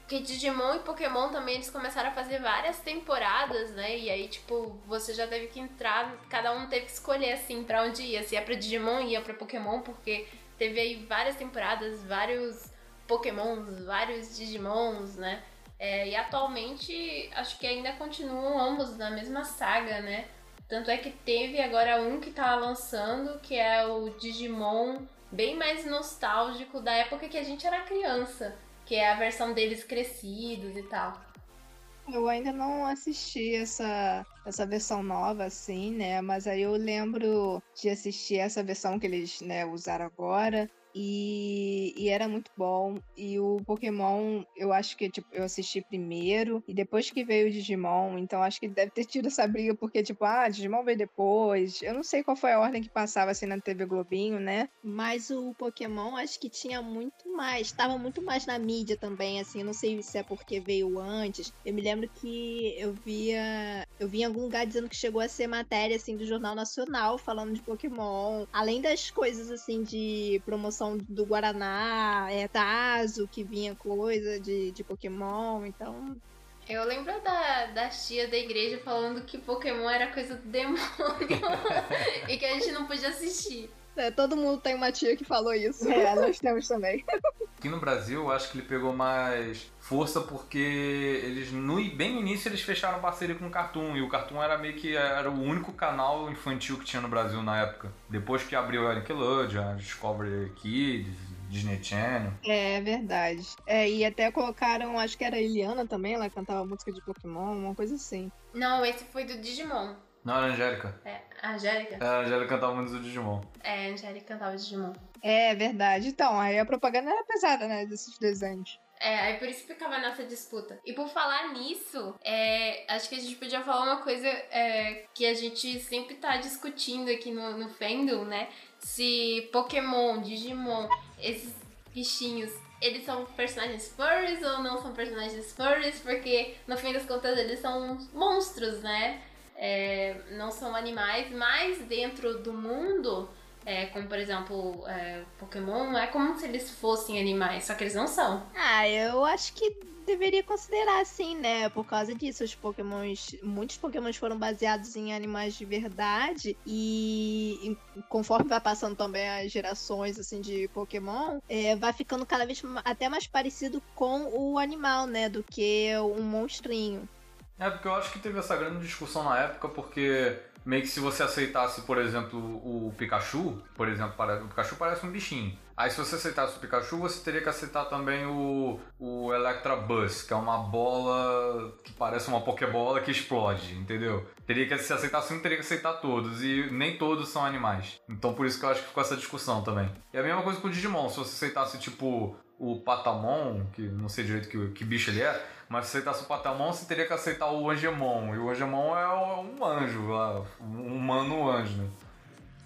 Porque Digimon e Pokémon também, eles começaram a fazer várias temporadas, né? E aí, tipo, você já teve que entrar... Cada um teve que escolher, assim, pra onde ia. Se ia pra Digimon, ia pra Pokémon. Porque teve aí várias temporadas, vários Pokémons, vários Digimons, né? É, e atualmente, acho que ainda continuam ambos na mesma saga, né? Tanto é que teve agora um que tá lançando, que é o Digimon, bem mais nostálgico da época que a gente era criança, que é a versão deles crescidos e tal. Eu ainda não assisti essa, essa versão nova, assim, né? Mas aí eu lembro de assistir essa versão que eles, né, usaram agora. E, e era muito bom. E o Pokémon, eu acho que tipo, eu assisti primeiro e depois que veio o Digimon, então acho que deve ter tido essa briga, porque tipo, ah, Digimon veio depois. Eu não sei qual foi a ordem que passava assim na T V Globinho, né? Mas o Pokémon acho que tinha muito mais, tava muito mais na mídia também, assim, eu não sei se é porque veio antes. Eu me lembro que eu via, eu vi em algum lugar dizendo que chegou a ser matéria assim do Jornal Nacional falando de Pokémon, além das coisas assim de promoção do Guaraná, é, Tazo, que vinha coisa de, de Pokémon, então... Eu lembro da, da tia da igreja falando que Pokémon era coisa do demônio e que a gente não podia assistir. É, todo mundo tem uma tia que falou isso. É, nós temos também. Aqui no Brasil, eu acho que ele pegou mais força porque eles, no, bem no início, eles fecharam parceria com o Cartoon. E o Cartoon era meio que era o único canal infantil que tinha no Brasil na época. Depois que abriu a Nickelodeon, a Discovery Kids, Disney Channel. É, verdade. É, e até colocaram, acho que era a Eliana também, ela cantava música de Pokémon, uma coisa assim. Não, esse foi do Digimon. Não, era a Angélica. É, a Angélica. É, a Angélica cantava muito do Digimon. É, a Angélica cantava o Digimon. É, verdade. Então, aí a propaganda era pesada, né, desses desenhos. É, aí por isso ficava nessa disputa. E por falar nisso, é, acho que a gente podia falar uma coisa é, que a gente sempre tá discutindo aqui no, no fandom, né? Se Pokémon, Digimon, esses bichinhos... eles são personagens furries ou não são personagens furries? Porque, no fim das contas, eles são monstros, né? É, não são animais, mas dentro do mundo, é, como por exemplo é, Pokémon, é como se eles fossem animais, só que eles não são. Ah, eu acho que deveria considerar assim, né? Por causa disso, os Pokémons, muitos Pokémons foram baseados em animais de verdade e, e conforme vai passando também as gerações assim de Pokémon, é, vai ficando cada vez até mais parecido com o animal, né? Do que um monstrinho. É, porque eu acho que teve essa grande discussão na época, porque meio que se você aceitasse, por exemplo, o Pikachu, por exemplo, o Pikachu parece um bichinho. Aí se você aceitasse o Pikachu, você teria que aceitar também o, o Electabuzz, que é uma bola que parece uma Pokébola que explode, entendeu? Teria que, se aceitasse um, teria que aceitar todos, e nem todos são animais. Então por isso que eu acho que ficou essa discussão também. E a mesma coisa com o Digimon, se você aceitasse tipo o Patamon, que não sei direito que, que bicho ele é, mas se aceitasse o Patamon, você teria que aceitar o Angemon, e o Angemon é um anjo lá, um humano anjo, né?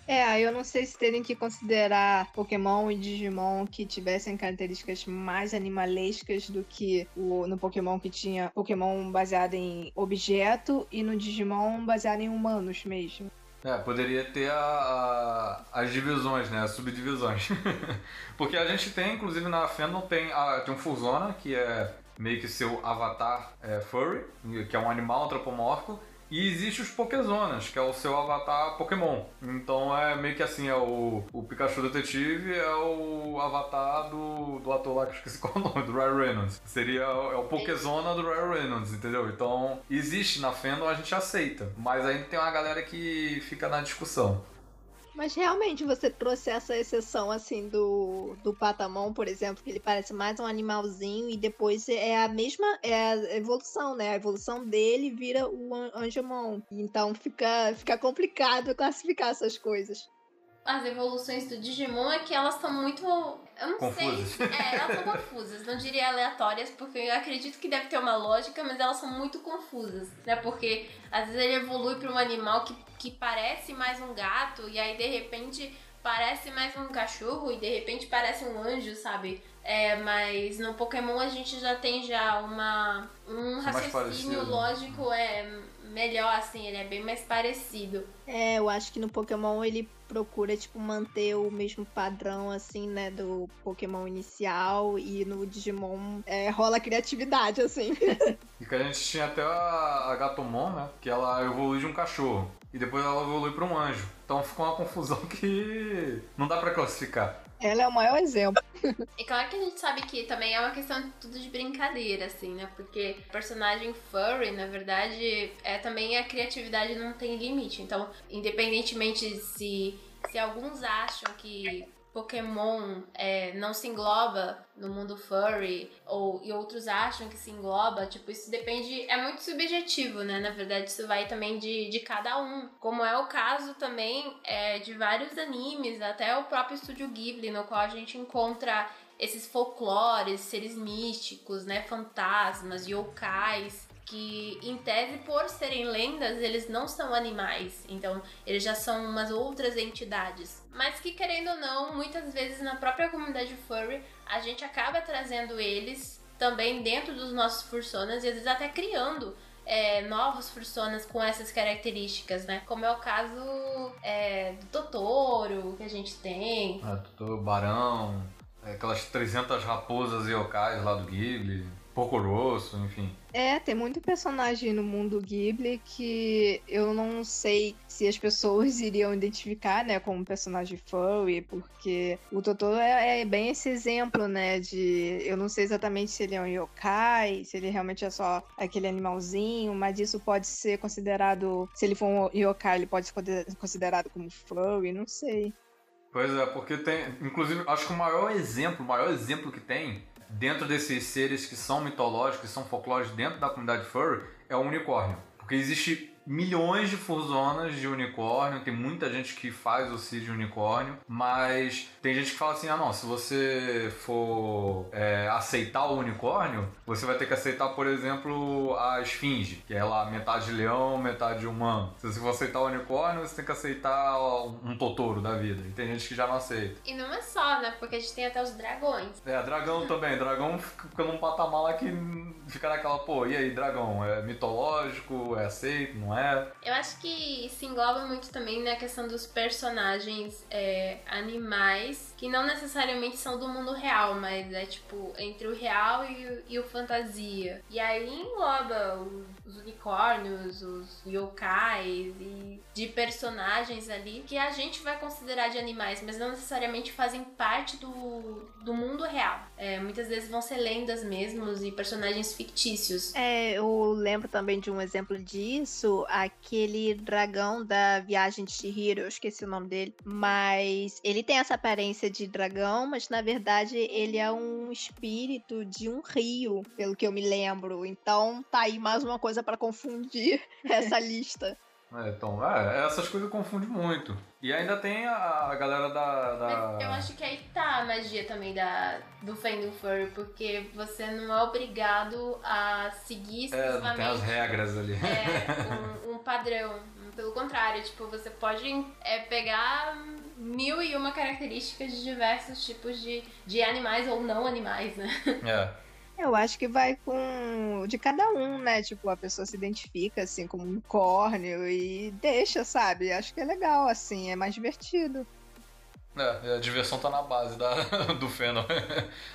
É, aí eu não sei se terem que considerar Pokémon e Digimon que tivessem características mais animalescas do que o, no Pokémon, que tinha Pokémon baseado em objeto e no Digimon baseado em humanos mesmo. É, poderia ter a, a, as divisões, né, as subdivisões. Porque a gente tem, inclusive na Fandom, tem, a, tem um Fursona, que é meio que seu avatar é, furry, que é um animal antropomórfico. E existe os Pokézonas, que é o seu avatar Pokémon. Então é meio que assim, é o, o Pikachu Detetive é o avatar do, do ator lá que eu esqueci qual é o nome, do Ryan Reynolds. Seria é o Pokézona do Ryan Reynolds, entendeu? Então existe na fandom, a gente aceita. Mas ainda tem uma galera que fica na discussão. Mas realmente você trouxe essa exceção assim do, do Patamon, por exemplo, que ele parece mais um animalzinho e depois é a mesma, é a evolução, né? A evolução dele vira o Angemon. Então fica, fica complicado classificar essas coisas. As evoluções do Digimon é que elas estão muito... Eu não confusas. sei. É, elas são confusas. Não diria aleatórias, porque eu acredito que deve ter uma lógica, mas elas são muito confusas, né? Porque às vezes ele evolui para um animal que, que parece mais um gato, e aí de repente parece mais um cachorro, e de repente parece um anjo, sabe? É, mas no Pokémon a gente já tem já uma... Um raciocínio lógico é melhor, assim, ele é bem mais parecido. É, eu acho que no Pokémon ele procura, tipo, manter o mesmo padrão, assim, né, do Pokémon inicial, e no Digimon é, rola criatividade, assim. E que a gente tinha até a Gatomon, né, que ela evolui de um cachorro, e depois ela evolui para um anjo. Então ficou uma confusão que não dá pra classificar. Ela é o maior exemplo. E claro que a gente sabe que também é uma questão tudo de brincadeira, assim, né? Porque personagem furry, na verdade, é também a criatividade não tem limite. Então, independentemente se, se alguns acham que Pokémon é, não se engloba no mundo furry, ou, e outros acham que se engloba, tipo, isso depende, é muito subjetivo, né? Na verdade, isso vai também de, de cada um, como é o caso também é, de vários animes, até o próprio estúdio Ghibli, no qual a gente encontra esses folclores, seres místicos, né? Fantasmas, yokais, que em tese, por serem lendas, eles não são animais, então eles já são umas outras entidades, mas que, querendo ou não, muitas vezes na própria comunidade furry a gente acaba trazendo eles também dentro dos nossos fursonas, e às vezes até criando é, novos fursonas com essas características, né? Como é o caso é, do Totoro, que a gente tem. Ah, Totoro, Barão, aquelas trezentas raposas yokais lá do Ghibli, Porco Rosso, enfim. É, tem muito personagem no mundo Ghibli que eu não sei se as pessoas iriam identificar, né, como personagem furry, porque o Totoro é, é bem esse exemplo, né, de... Eu não sei exatamente se ele é um yokai, se ele realmente é só aquele animalzinho, mas isso pode ser considerado... Se ele for um yokai, ele pode ser considerado como furry, não sei. Pois é, porque tem... Inclusive, acho que o maior exemplo, o maior exemplo que tem... Dentro desses seres que são mitológicos, que são folclóricos dentro da comunidade furry, é o unicórnio. Porque existe milhões de furzonas de unicórnio, tem muita gente que faz o cis de unicórnio, mas tem gente que fala assim, ah não, se você for é, aceitar o unicórnio, você vai ter que aceitar, por exemplo, a esfinge, que é lá metade leão, metade humano. Se você for aceitar o unicórnio, você tem que aceitar um Totoro da vida, e tem gente que já não aceita. E não é só, né, porque a gente tem até os dragões. É, dragão também, dragão fica num patamar lá que fica naquela, pô, e aí, dragão, é mitológico, é aceito, não é? Eu acho que se engloba muito também na questão dos personagens é, animais, que não necessariamente são do mundo real, mas é tipo entre o real e o, e o fantasia. E aí engloba os unicórnios, os yokais, e de personagens ali que a gente vai considerar de animais, mas não necessariamente fazem parte do, do mundo real. É, muitas vezes vão ser lendas mesmo e personagens fictícios. É, eu lembro também de um exemplo disso, aquele dragão da Viagem de Chihiro, eu esqueci o nome dele, mas ele tem essa aparência aparência de dragão, mas na verdade ele é um espírito de um rio, pelo que eu me lembro. Então tá aí mais uma coisa pra confundir essa lista. É, então, é, essas coisas confundem muito. E ainda tem a, a galera da, da... Eu acho que aí tá a magia também da, do fandom furry, porque você não é obrigado a seguir exclusivamente... É, tem as regras ali. É, um, um padrão. Pelo contrário, tipo, você pode é, pegar mil e uma características de diversos tipos de, de animais ou não animais, né? É. Eu acho que vai com... de cada um, né? Tipo, a pessoa se identifica, assim, como um unicórnio e deixa, sabe? Acho que é legal, assim, é mais divertido. É, a diversão tá na base da, do fandom.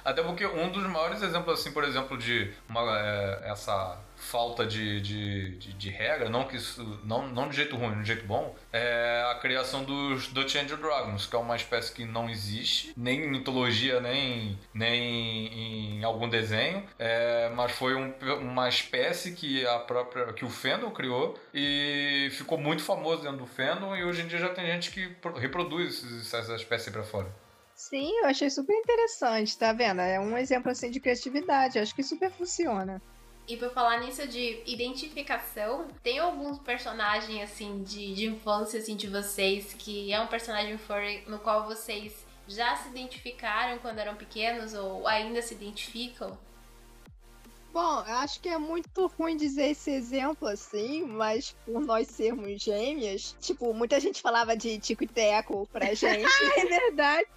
Até porque um dos maiores exemplos, assim, por exemplo, de uma, é, essa falta de, de, de, de regra, não, que isso, não, não de jeito ruim, de jeito bom, é a criação dos Dutch Angel Dragons, que é uma espécie que não existe, nem em mitologia, nem, nem em algum desenho, é, mas foi um, uma espécie que, a própria, que o fandom criou e ficou muito famoso dentro do fandom e hoje em dia já tem gente que reproduz esses, essas espécies pra fora. Sim, eu achei super interessante, tá vendo? É um exemplo assim de criatividade, acho que super funciona. E por falar nisso de identificação, tem algum personagem assim de, de infância assim, de vocês que é um personagem furry no qual vocês já se identificaram quando eram pequenos ou ainda se identificam? Bom, acho que é muito ruim dizer esse exemplo assim, mas por nós sermos gêmeas, tipo, muita gente falava de Tico e Teco pra gente. É verdade.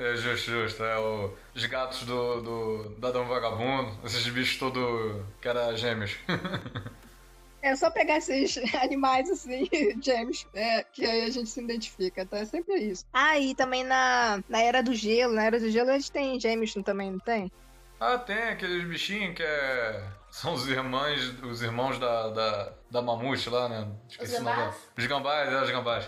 É justo, justo. É, o, os gatos do, do Dadão Vagabundo, esses bichos todos que eram gêmeos. É só pegar esses animais assim, gêmeos, é, que aí a gente se identifica, tá? É sempre isso. Ah, e também na, na Era do Gelo, na Era do Gelo eles têm gêmeos também, não tem? Ah, tem aqueles bichinhos que é... são os irmãos, os irmãos da, da, da Mamute lá, né? Esqueci os gambás? Os gambás, é, os gambás.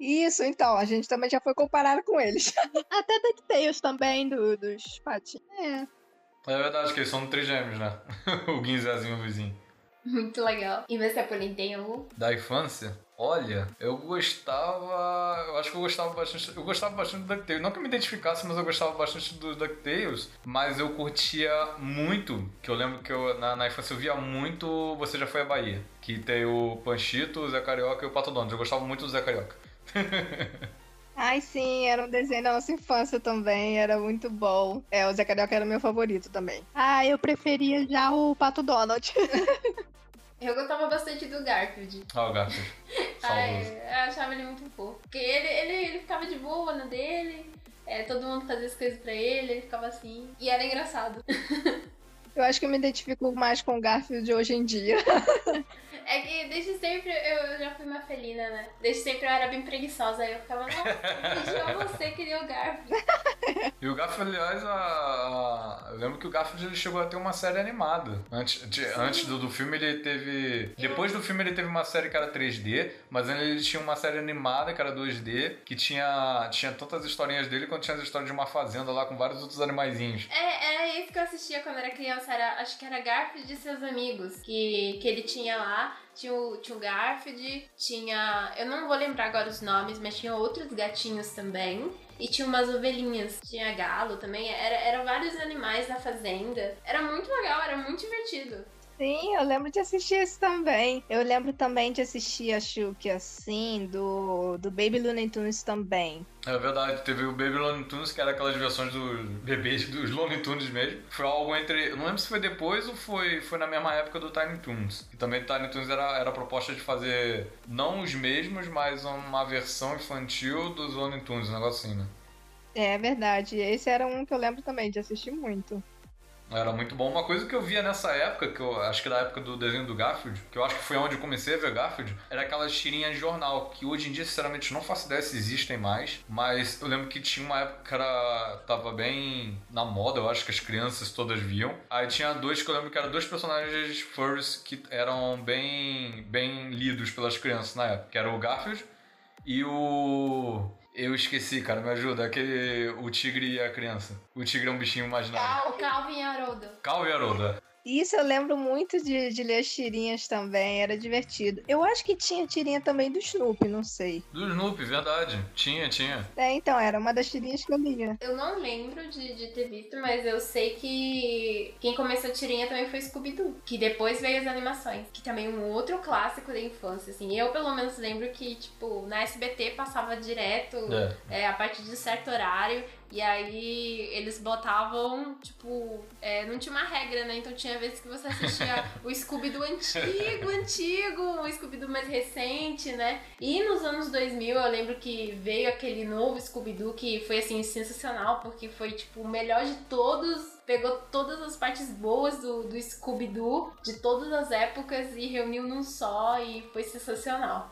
Isso, então, a gente também já foi comparado com eles. Até DuckTales também, do, dos patinhos. É. É verdade, que eles são trigêmeos, né? O Guinzezinho e o Luizinho. Muito legal. E você, Pulim, tem algum? Da infância? Olha, eu gostava... Eu acho que eu gostava bastante... Eu gostava bastante do DuckTales. Não que eu me identificasse, mas eu gostava bastante do DuckTales. Mas eu curtia muito, que eu lembro que eu, na, na infância eu via muito Você Já Foi à Bahia. Que tem o Panchito, o Zé Carioca e o Pato Donald. Eu gostava muito do Zé Carioca. Ai, sim, era um desenho da nossa infância também, era muito bom. É, o Zé Carioca era o meu favorito também. Ah, eu preferia já o Pato Donald. Eu gostava bastante do Garfield. Ah, o Garfield. Ai, eu achava ele muito fofo. Porque ele, ele, ele ficava de boa na dele, é, todo mundo fazia as coisas pra ele, ele ficava assim. E era engraçado. Eu acho que eu me identifico mais com o Garfield hoje em dia. É que desde sempre eu já fui uma felina, né? Desde sempre eu era bem preguiçosa. Aí eu ficava, nossa, você queria o Garfield. E o Garfield, aliás, a... eu lembro que o Garfield ele chegou a ter uma série animada. Antes, de, antes do, do filme ele teve... Eu... Depois do filme ele teve uma série que era três D, mas ele tinha uma série animada que era dois D, que tinha, tinha tantas historinhas dele quanto tinha as histórias de uma fazenda lá com vários outros animaizinhos. É, era isso que eu assistia quando era criança. Era, acho que era Garfield e Seus Amigos que, que ele tinha lá. Tinha o, tinha o Garfield, tinha... Eu não vou lembrar agora os nomes, mas tinha outros gatinhos também. E tinha umas ovelhinhas. Tinha galo também. Era, eram vários animais na fazenda. Era muito legal, era muito divertido. Sim, eu lembro de assistir isso também. Eu lembro também de assistir, acho que assim, do, do Baby Looney Tunes também. É verdade, teve o Baby Looney Tunes, que era aquelas versões dos bebês dos Looney Tunes mesmo. Foi algo entre... Eu não lembro se foi depois ou foi, foi na mesma época do Tiny Toons. E também o Tiny Toons era, era a proposta de fazer não os mesmos, mas uma versão infantil dos Looney Tunes, um negócio assim, né? É verdade, esse era um que eu lembro também de assistir muito. Era muito bom. Uma coisa que eu via nessa época, que eu acho que da época do desenho do Garfield, que eu acho que foi onde eu comecei a ver Garfield, era aquelas tirinhas de jornal, que hoje em dia, sinceramente, não faço ideia se existem mais, mas eu lembro que tinha uma época que era, tava bem na moda, eu acho que as crianças todas viam. Aí tinha dois que eu lembro que eram dois personagens furries que eram bem, bem lidos pelas crianças na época, que era o Garfield e o... Eu esqueci, cara, me ajuda. Aquele... O tigre e a criança. O tigre é um bichinho imaginário. Cal, Calvin e Haroldo. Calvin e Haroldo, Isso, eu lembro muito de, de ler as tirinhas também, era divertido. Eu acho que tinha tirinha também do Snoopy, não sei. Do Snoopy, verdade. Tinha, tinha. É, então, era uma das tirinhas que eu lia. Eu não lembro de, de ter visto, mas eu sei que quem começou a tirinha também foi Scooby-Doo, que depois veio as animações, que também é um outro clássico da infância, assim. Eu, pelo menos, lembro que, tipo, na S B T passava direto, é. É, a partir de um certo horário. E aí eles botavam, tipo, é, não tinha uma regra, né? Então tinha vezes que você assistia o Scooby-Doo antigo, antigo, o Scooby-Doo mais recente, né? E nos anos dois mil eu lembro que veio aquele novo Scooby-Doo que foi, assim, sensacional, porque foi, tipo, o melhor de todos. Pegou todas as partes boas do, do Scooby-Doo, de todas as épocas, e reuniu num só, e foi sensacional.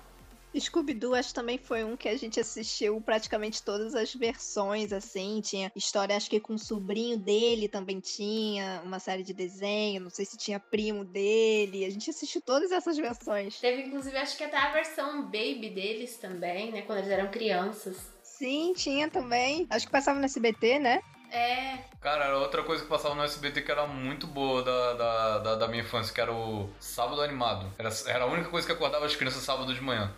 Scooby-Doo, acho que também foi um que a gente assistiu praticamente todas as versões, assim, tinha história, acho que com o sobrinho dele também tinha uma série de desenho, não sei se tinha primo dele, a gente assistiu todas essas versões. Teve, inclusive, acho que até a versão Baby deles também, né, quando eles eram crianças. Sim, tinha também, acho que passava no S B T, né? É. Cara, outra coisa que passava no S B T que era muito boa da, da, da, da minha infância, que era o Sábado Animado. Era, era a única coisa que acordava as crianças sábado de manhã.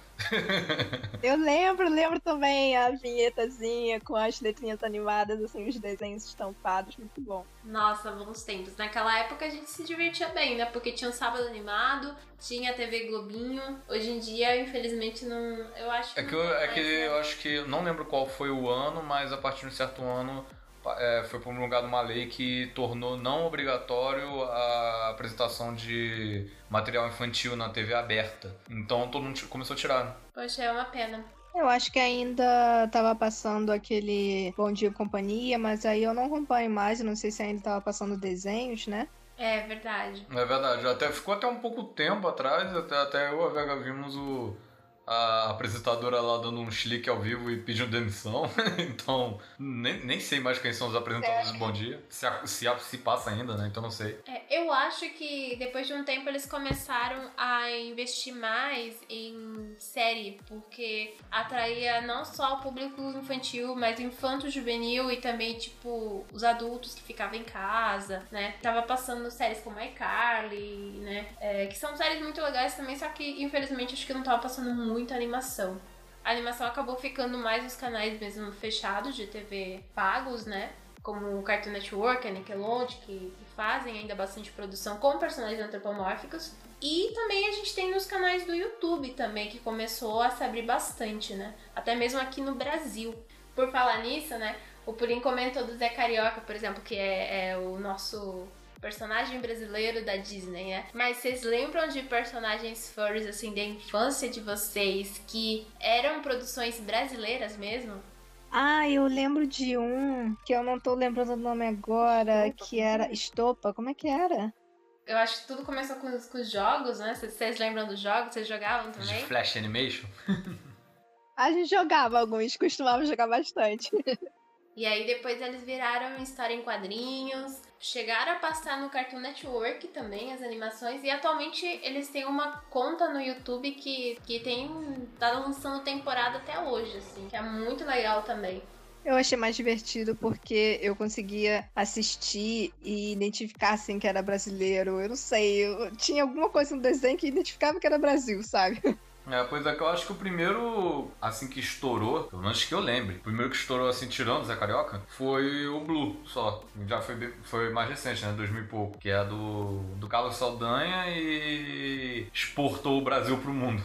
Eu lembro, lembro também a vinhetazinha com as letrinhas animadas, assim, os desenhos estampados, muito bom. Nossa, bons tempos. Naquela época a gente se divertia bem, né? Porque tinha o Sábado Animado, tinha a T V Globinho. Hoje em dia, infelizmente, não... Eu acho que... É que, eu, é mais, que né? eu acho que... Não lembro qual foi o ano, mas a partir de um certo ano... É, foi promulgada uma lei que tornou não obrigatório a apresentação de material infantil na T V aberta. Então todo mundo começou a tirar. Poxa, é uma pena. Eu acho que ainda tava passando aquele Bom Dia e Companhia, mas aí eu não acompanho mais, eu não sei se ainda tava passando desenhos, né? É verdade. É verdade, até, ficou até um pouco tempo atrás, até, até eu e a Vega vimos o... a apresentadora lá dando um chilique ao vivo e pedindo demissão. Então, nem, nem sei mais quem são os apresentadores do Bom Dia. Se, a, se, a, se passa ainda, né? Então não sei. É, eu acho que depois de um tempo eles começaram a investir mais em série, porque atraía não só o público infantil, mas o infanto-juvenil e também, tipo, os adultos que ficavam em casa, né? Tava passando séries como iCarly, né? É, que são séries muito legais também, só que, infelizmente, acho que não tava passando muito muita animação. A animação acabou ficando mais nos canais mesmo fechados de T V pagos, né? Como o Cartoon Network, a Nickelodeon, que, que fazem ainda bastante produção com personagens antropomórficos. E também a gente tem nos canais do YouTube também, que começou a se abrir bastante, né? Até mesmo aqui no Brasil. Por falar nisso, né? O Pulim comentou do Zé Carioca, por exemplo, que é, é o nosso... personagem brasileiro da Disney, né? Mas vocês lembram de personagens furries, assim, da infância de vocês que eram produções brasileiras mesmo? Ah, eu lembro de um que eu não tô lembrando o nome agora, Estopa. Que era... Estopa? Como é que era? Eu acho que tudo começou com, com os jogos, né? Vocês lembram dos jogos? Vocês jogavam também? De Flash Animation? A gente jogava alguns, costumava jogar bastante. E aí depois eles viraram história em quadrinhos, chegaram a passar no Cartoon Network também as animações, e atualmente eles têm uma conta no YouTube que, que tem, tá lançando temporada até hoje, assim, que é muito legal também. Eu achei mais divertido porque eu conseguia assistir e identificar, assim, que era brasileiro. Eu não sei, eu tinha alguma coisa no desenho que identificava que era Brasil, sabe? É, pois é, que eu acho que o primeiro, assim, que estourou, pelo menos que eu lembre, o primeiro que estourou, assim, tirando o Zé Carioca, foi o Blue, só. Já foi, foi mais recente, né, dois mil e pouco, que é do, do Carlos Saldanha e exportou o Brasil pro mundo.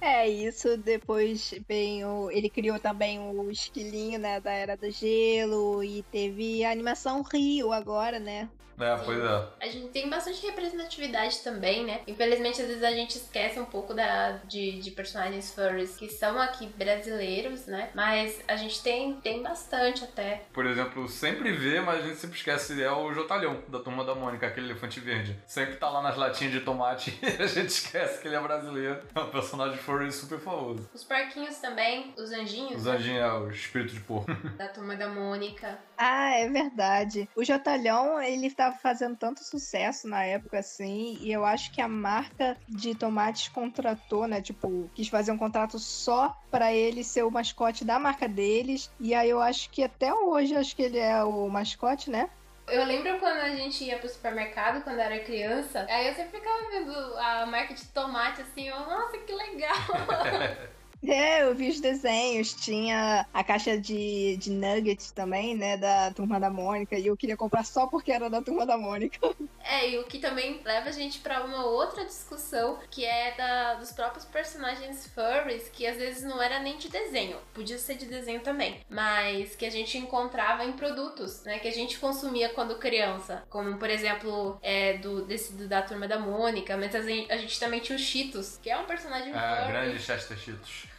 É, isso, depois bem, o, ele criou também o esquilinho, né, da Era do Gelo, e teve a animação Rio agora, né? É, pois é. A gente tem bastante representatividade também, né? Infelizmente, às vezes a gente esquece um pouco da, de, de personagens furries que são aqui brasileiros, né? Mas a gente tem, tem bastante até. Por exemplo, sempre vê, mas a gente sempre esquece, é o Jotalhão, da Turma da Mônica, aquele elefante verde. Sempre tá lá nas latinhas de tomate e a gente esquece que ele é brasileiro. É um personagem furry super famoso. Os porquinhos também, os anjinhos. Os anjinhos é o espírito de porco. Da Turma da Mônica. Ah, é verdade. O Jotalhão, ele tava fazendo tanto sucesso na época, assim, e eu acho que a marca de tomates contratou, né, tipo, quis fazer um contrato só pra ele ser o mascote da marca deles, e aí eu acho que até hoje, acho que ele é o mascote, né? Eu lembro quando a gente ia pro supermercado, quando era criança, aí eu sempre ficava vendo a marca de tomate, assim, eu, nossa, que legal! É, eu vi os desenhos, tinha a caixa de, de nuggets também, né, da Turma da Mônica, e eu queria comprar só porque era da Turma da Mônica. É, e o que também leva a gente pra uma outra discussão, que é da, dos próprios personagens furries, que às vezes não era nem de desenho, podia ser de desenho também, mas que a gente encontrava em produtos, né, que a gente consumia quando criança, como, por exemplo, é, do tecido da Turma da Mônica, mas a gente, a gente também tinha o Cheetos, que é um personagem ah, furry. Ah, grande Chester Cheetos.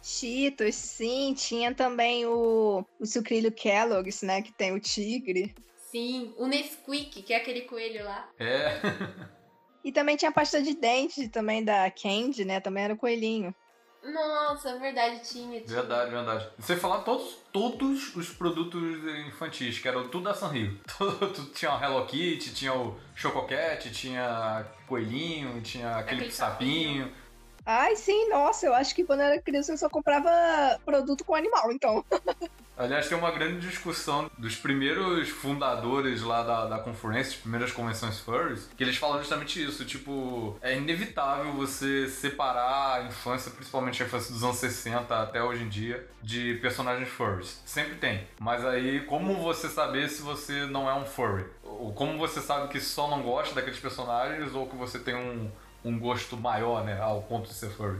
Cheetos, sim, tinha também o, o sucrilho Kellogg's, né, que tem o tigre. Sim, o Nesquik, que é aquele coelho lá. É. E também tinha a pasta de dente também da Candy, né, também era o coelhinho. Nossa, verdade, tinha, tinha. Verdade, verdade. Você falava todos, todos os produtos infantis, que eram tudo da Sanrio. Tinha o Hello Kitty, tinha o Chococat, tinha coelhinho, tinha aquele, aquele sapinho. sapinho. Ai, sim, nossa, eu acho que quando eu era criança eu só comprava produto com animal, então. Aliás, tem uma grande discussão dos primeiros fundadores lá da, da conferência, as primeiras convenções furries, que eles falam justamente isso, tipo, é inevitável você separar a infância, principalmente a infância dos anos sessenta até hoje em dia, de personagens furries. Sempre tem. Mas aí, como você saber se você não é um furry? Ou como você sabe que só não gosta daqueles personagens, ou que você tem um... um gosto maior, né, ao ponto de ser furry.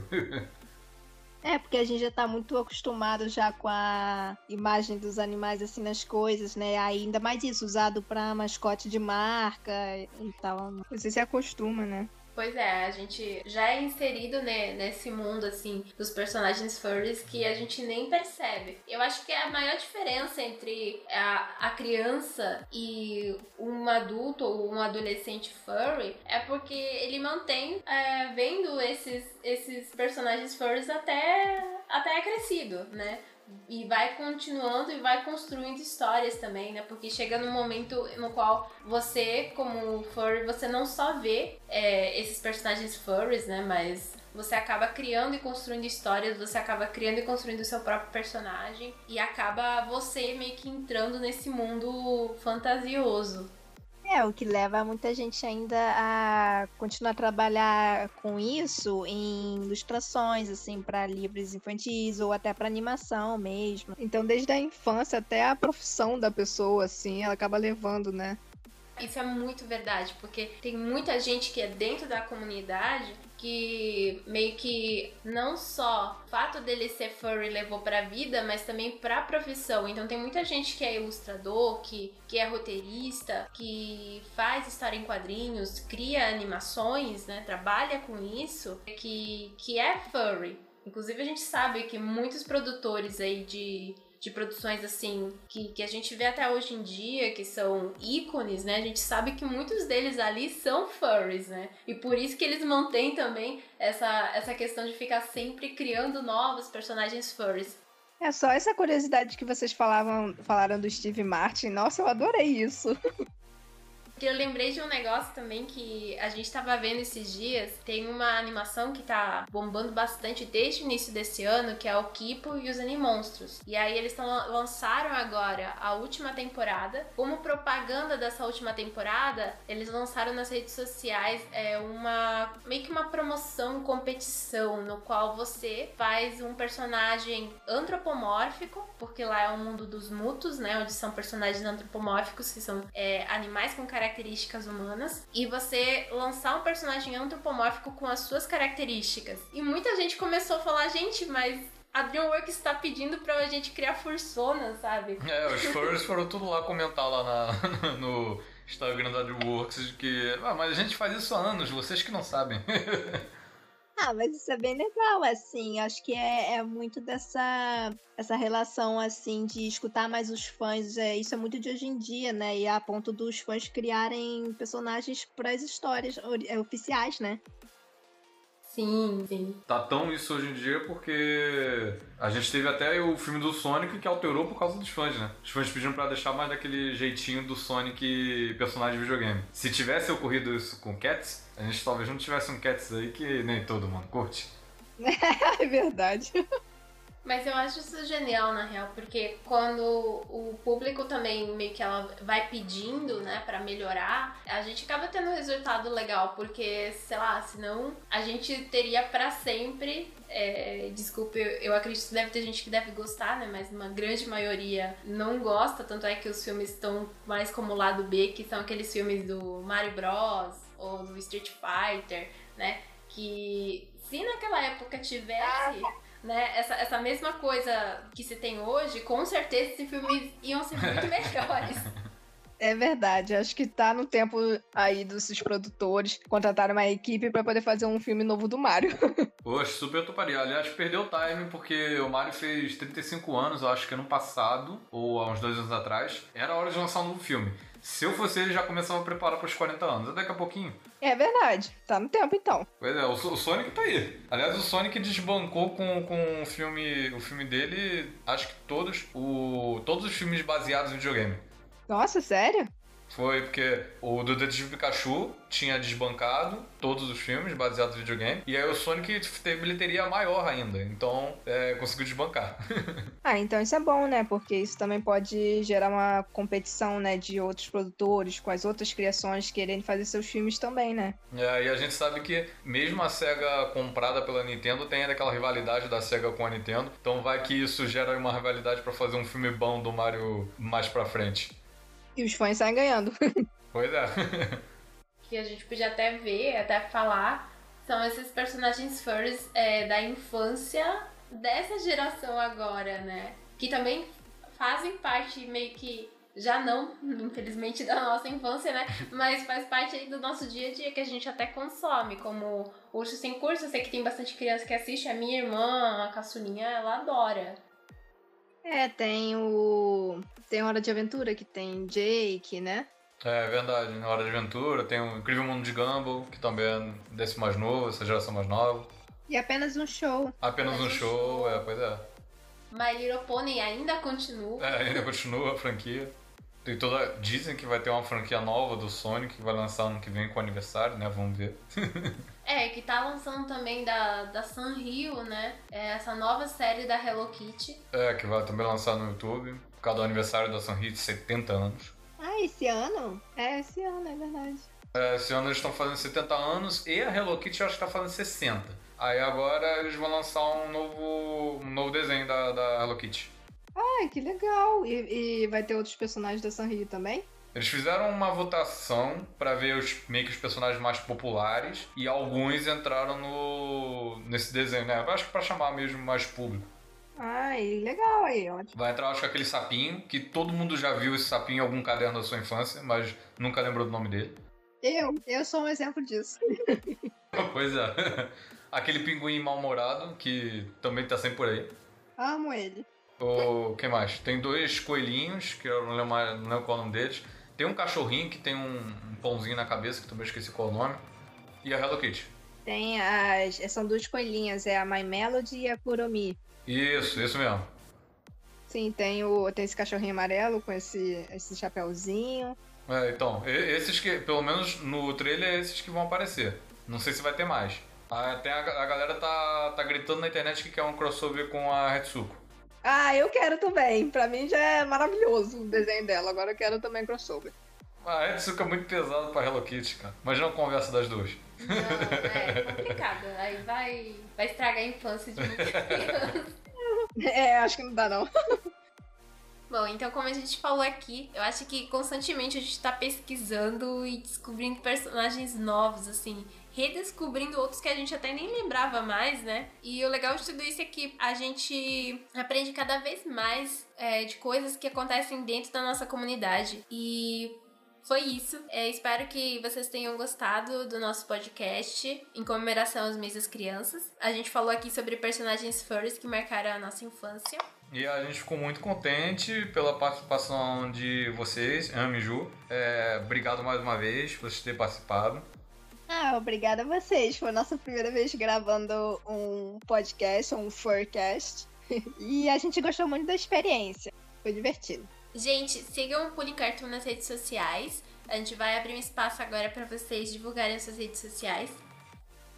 É, porque a gente já tá muito acostumado já com a imagem dos animais assim nas coisas, né, ainda mais isso, usado pra mascote de marca e tal. Você se acostuma, né? Pois é, a gente já é inserido, né, nesse mundo, assim, dos personagens furries que a gente nem percebe. Eu acho que a maior diferença entre a, a criança e um adulto ou um adolescente furry é porque ele mantém é, vendo esses, esses personagens furries até, até crescido, né? E vai continuando e vai construindo histórias também, né? Porque chega num momento no qual você, como furry, você não só vê é, esses personagens furries, né? Mas você acaba criando e construindo histórias, você acaba criando e construindo o seu próprio personagem e acaba você meio que entrando nesse mundo fantasioso. É, o que leva muita gente ainda a continuar a trabalhar com isso em ilustrações, assim, para livros infantis ou até para animação mesmo. Então, desde a infância até a profissão da pessoa, assim, ela acaba levando, né? Isso é muito verdade, porque tem muita gente que é dentro da comunidade que meio que não só o fato dele ser furry levou pra vida, mas também pra profissão. Então tem muita gente que é ilustrador, que, que é roteirista, que faz história em quadrinhos, cria animações, né, trabalha com isso, que, que é furry. Inclusive a gente sabe que muitos produtores aí de... de produções, assim, que, que a gente vê até hoje em dia, que são ícones, né? A gente sabe que muitos deles ali são furries, né? E por isso que eles mantêm também essa, essa questão de ficar sempre criando novos personagens furries. É só essa curiosidade que vocês falavam, falaram do Steve Martin. Nossa, eu adorei isso. Eu lembrei de um negócio também que a gente tava vendo esses dias. Tem uma animação que tá bombando bastante desde o início desse ano, que é o Kipo e os Animonstros. E aí eles tão, lançaram agora a última temporada. Como propaganda dessa última temporada, eles lançaram nas redes sociais é, uma meio que uma promoção, competição, no qual você faz um personagem antropomórfico, porque lá é o mundo dos mutos, né? Onde são personagens antropomórficos, que são é, animais com características características humanas, e você lançar um personagem antropomórfico com as suas características. E muita gente começou a falar, gente, mas a DreamWorks tá pedindo pra gente criar fursona, sabe? É, os furries foram tudo lá comentar lá na, no Instagram da DreamWorks que, ah, mas a gente faz isso há anos, vocês que não sabem. Ah, mas isso é bem legal, assim, acho que é, é muito dessa essa relação, assim, de escutar mais os fãs, é, isso é muito de hoje em dia, né, e a ponto dos fãs criarem personagens para as histórias oficiais, né? Sim, sim. Tá tão isso hoje em dia porque a gente teve até o filme do Sonic que alterou por causa dos fãs, né? Os fãs pediram pra deixar mais daquele jeitinho do Sonic personagem de videogame. Se tivesse ocorrido isso com Cats, a gente talvez não tivesse um Cats aí que nem todo mundo curte. É verdade. Mas eu acho isso genial, na real, porque quando o público também meio que ela vai pedindo, né, pra melhorar, a gente acaba tendo um resultado legal, porque, sei lá, senão a gente teria pra sempre, é, desculpa, eu, eu acredito que deve ter gente que deve gostar, né, mas uma grande maioria não gosta, tanto é que os filmes estão mais como o lado B, que são aqueles filmes do Mario Bros, ou do Street Fighter, né, que se naquela época tivesse... Né? Essa, essa mesma coisa que se tem hoje, com certeza esses filmes iam ser muito melhores. É verdade, acho que tá no tempo aí dos produtores contrataram uma equipe pra poder fazer um filme novo do Mario. Poxa, super toparia. Aliás, perdeu o time porque o Mario fez trinta e cinco anos, eu acho que ano passado, ou há uns dois anos atrás. Era hora de lançar um novo filme. Se eu fosse ele, já começava a preparar para os quarenta anos. Daqui a pouquinho. É verdade. Tá no tempo, então. Pois é, o, o Sonic tá aí. Aliás, o Sonic desbancou com, com o, filme, o filme dele, acho que todos, o, todos os filmes baseados em videogame. Nossa, sério? Foi porque o do Detetive Pikachu tinha desbancado todos os filmes baseados em videogame. E aí o Sonic teve bilheteria maior ainda. Então, é, conseguiu desbancar. Ah, então isso é bom, né? Porque isso também pode gerar uma competição, né? De outros produtores com as outras criações querendo fazer seus filmes também, né? É, e a gente sabe que mesmo a SEGA comprada pela Nintendo tem ainda aquela rivalidade da SEGA com a Nintendo. Então vai que isso gera uma rivalidade pra fazer um filme bom do Mario mais pra frente. E os fãs saem ganhando. Pois é. Que a gente podia até ver, até falar, são esses personagens furries é, da infância dessa geração agora, né? Que também fazem parte meio que, já não, infelizmente, da nossa infância, né? Mas faz parte aí do nosso dia a dia, que a gente até consome, como Urso Sem Curso. Eu sei que tem bastante criança que assiste, a minha irmã, a caçulinha, ela adora. É, tem o... Tem Hora de Aventura, que tem Jake, né? É, verdade. Hora de Aventura, tem o Incrível Mundo de Gumball, que também é desse mais novo, essa geração mais nova. E Apenas um Show. Apenas, apenas um, um show, show, é, pois é. My Little Pony ainda continua. É, ainda continua a franquia. Tem toda... Dizem que vai ter uma franquia nova do Sonic, que vai lançar ano que vem com o aniversário, né? Vamos ver. É, que tá lançando também da, da Sanrio, né? É essa nova série da Hello Kitty. É, que vai também lançar no YouTube, por causa do aniversário da Sanrio de setenta anos. Ah, esse ano? É, esse ano, é verdade. É, esse ano eles estão fazendo setenta anos e a Hello Kitty eu acho que tá fazendo sessenta. Aí agora eles vão lançar um novo, um novo desenho da, da Hello Kitty. Ah, que legal! E, e vai ter outros personagens da Sanrio também? Eles fizeram uma votação pra ver os, meio que os personagens mais populares e alguns entraram no, nesse desenho, né? Acho que pra chamar mesmo mais público. Ai, legal aí, ótimo. Vai entrar, acho que aquele sapinho, que todo mundo já viu esse sapinho em algum caderno da sua infância, mas nunca lembrou do nome dele. Eu, eu sou um exemplo disso. Pois é. Aquele pinguim mal-humorado, que também tá sempre por aí. Amo ele. O que mais? Tem dois coelhinhos, que eu não lembro, mais, não lembro qual é o nome deles. Tem um cachorrinho que tem um, um pãozinho na cabeça, que também esqueci qual é o nome. E a Hello Kitty. Tem as... São duas coelhinhas, é a My Melody e a Kuromi. Isso, isso mesmo. Sim, tem, o, tem esse cachorrinho amarelo com esse, esse chapéuzinho. É, então, esses que, pelo menos no trailer, esses que vão aparecer. Não sei se vai ter mais. Até a, a galera tá, tá gritando na internet que quer um crossover com a Hatsuko. Ah, eu quero também. Pra mim já é maravilhoso o desenho dela. Agora eu quero também crossover. Ah, é, isso fica muito pesado pra Hello Kitty, cara. Imagina uma conversa das duas. Não, é complicado. Aí vai, vai estragar a infância de muitas crianças. É, acho que não dá, não. Bom, então como a gente falou aqui, eu acho que constantemente a gente tá pesquisando e descobrindo personagens novos, assim... redescobrindo outros que a gente até nem lembrava mais, né? E o legal de tudo isso é que a gente aprende cada vez mais é, de coisas que acontecem dentro da nossa comunidade. E foi isso. É, espero que vocês tenham gostado do nosso podcast em comemoração aos meses das crianças. A gente falou aqui sobre personagens furries que marcaram a nossa infância. E a gente ficou muito contente pela participação de vocês, Amy e Ju. É, obrigado mais uma vez por vocês terem participado. Ah, obrigada a vocês. Foi a nossa primeira vez gravando um podcast, um forecast. E a gente gostou muito da experiência. Foi divertido. Gente, sigam o Pulim Cartoon nas redes sociais. A gente vai abrir um espaço agora para vocês divulgarem as suas redes sociais.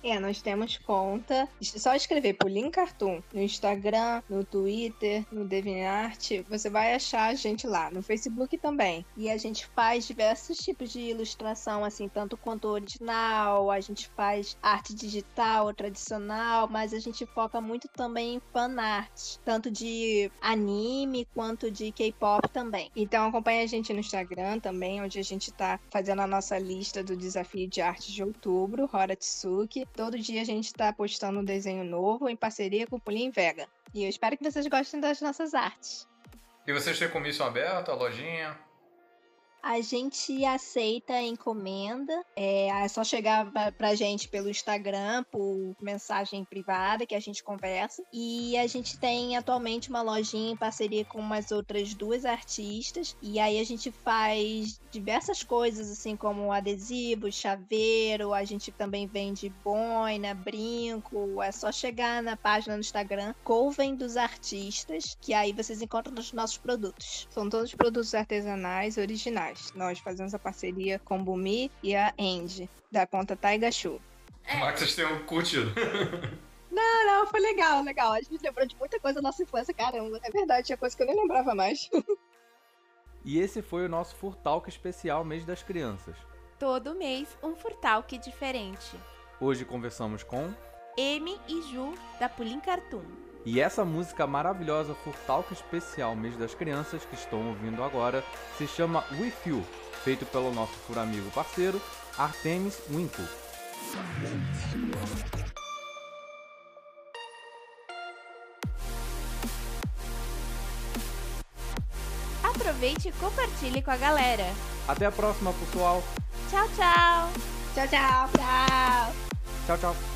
É, nós temos conta. Só escrever Pulim Cartoon no Instagram, no Twitter, no DeviantArt. Você vai achar a gente lá. No Facebook também. E a gente faz diversos tipos de ilustração, assim, tanto quanto original. A gente faz arte digital, tradicional. Mas a gente foca muito também em fanart. Tanto de anime, quanto de K-pop também. Então acompanha a gente no Instagram também, onde a gente tá fazendo a nossa lista do desafio de arte de outubro, Horrortsuki. Todo dia a gente tá postando um desenho novo em parceria com o Pulim Vega. E eu espero que vocês gostem das nossas artes. E vocês têm comissão aberta, a lojinha? A gente aceita a encomenda, é, é só chegar pra, pra gente pelo Instagram, por mensagem privada que a gente conversa. E a gente tem atualmente uma lojinha em parceria com umas outras duas artistas. E aí a gente faz diversas coisas, assim, como adesivo, chaveiro, a gente também vende boina, brinco. É só chegar na página no Instagram, Couven dos Artistas, que aí vocês encontram os nossos produtos. São todos produtos artesanais, originais. Nós fazemos a parceria com o Bumi e a Andy, da conta Taiga Show. É. Como é que vocês tenham curtido? Não, não, foi legal, legal. A gente lembrou de muita coisa da nossa infância, caramba. É verdade, tinha coisa que eu nem lembrava mais. E esse foi o nosso Furtalk especial Mês das Crianças. Todo mês, um Furtalk diferente. Hoje conversamos com... Amy e Ju, da Pulim Cartoon. E essa música maravilhosa, Furtalk especial Mês das Crianças, que estão ouvindo agora, se chama With You, feito pelo nosso furamigo parceiro, Artemis Winkle. Aproveite e compartilhe com a galera. Até a próxima, pessoal. Tchau, tchau. Tchau, tchau. Tchau, tchau. Tchau, tchau.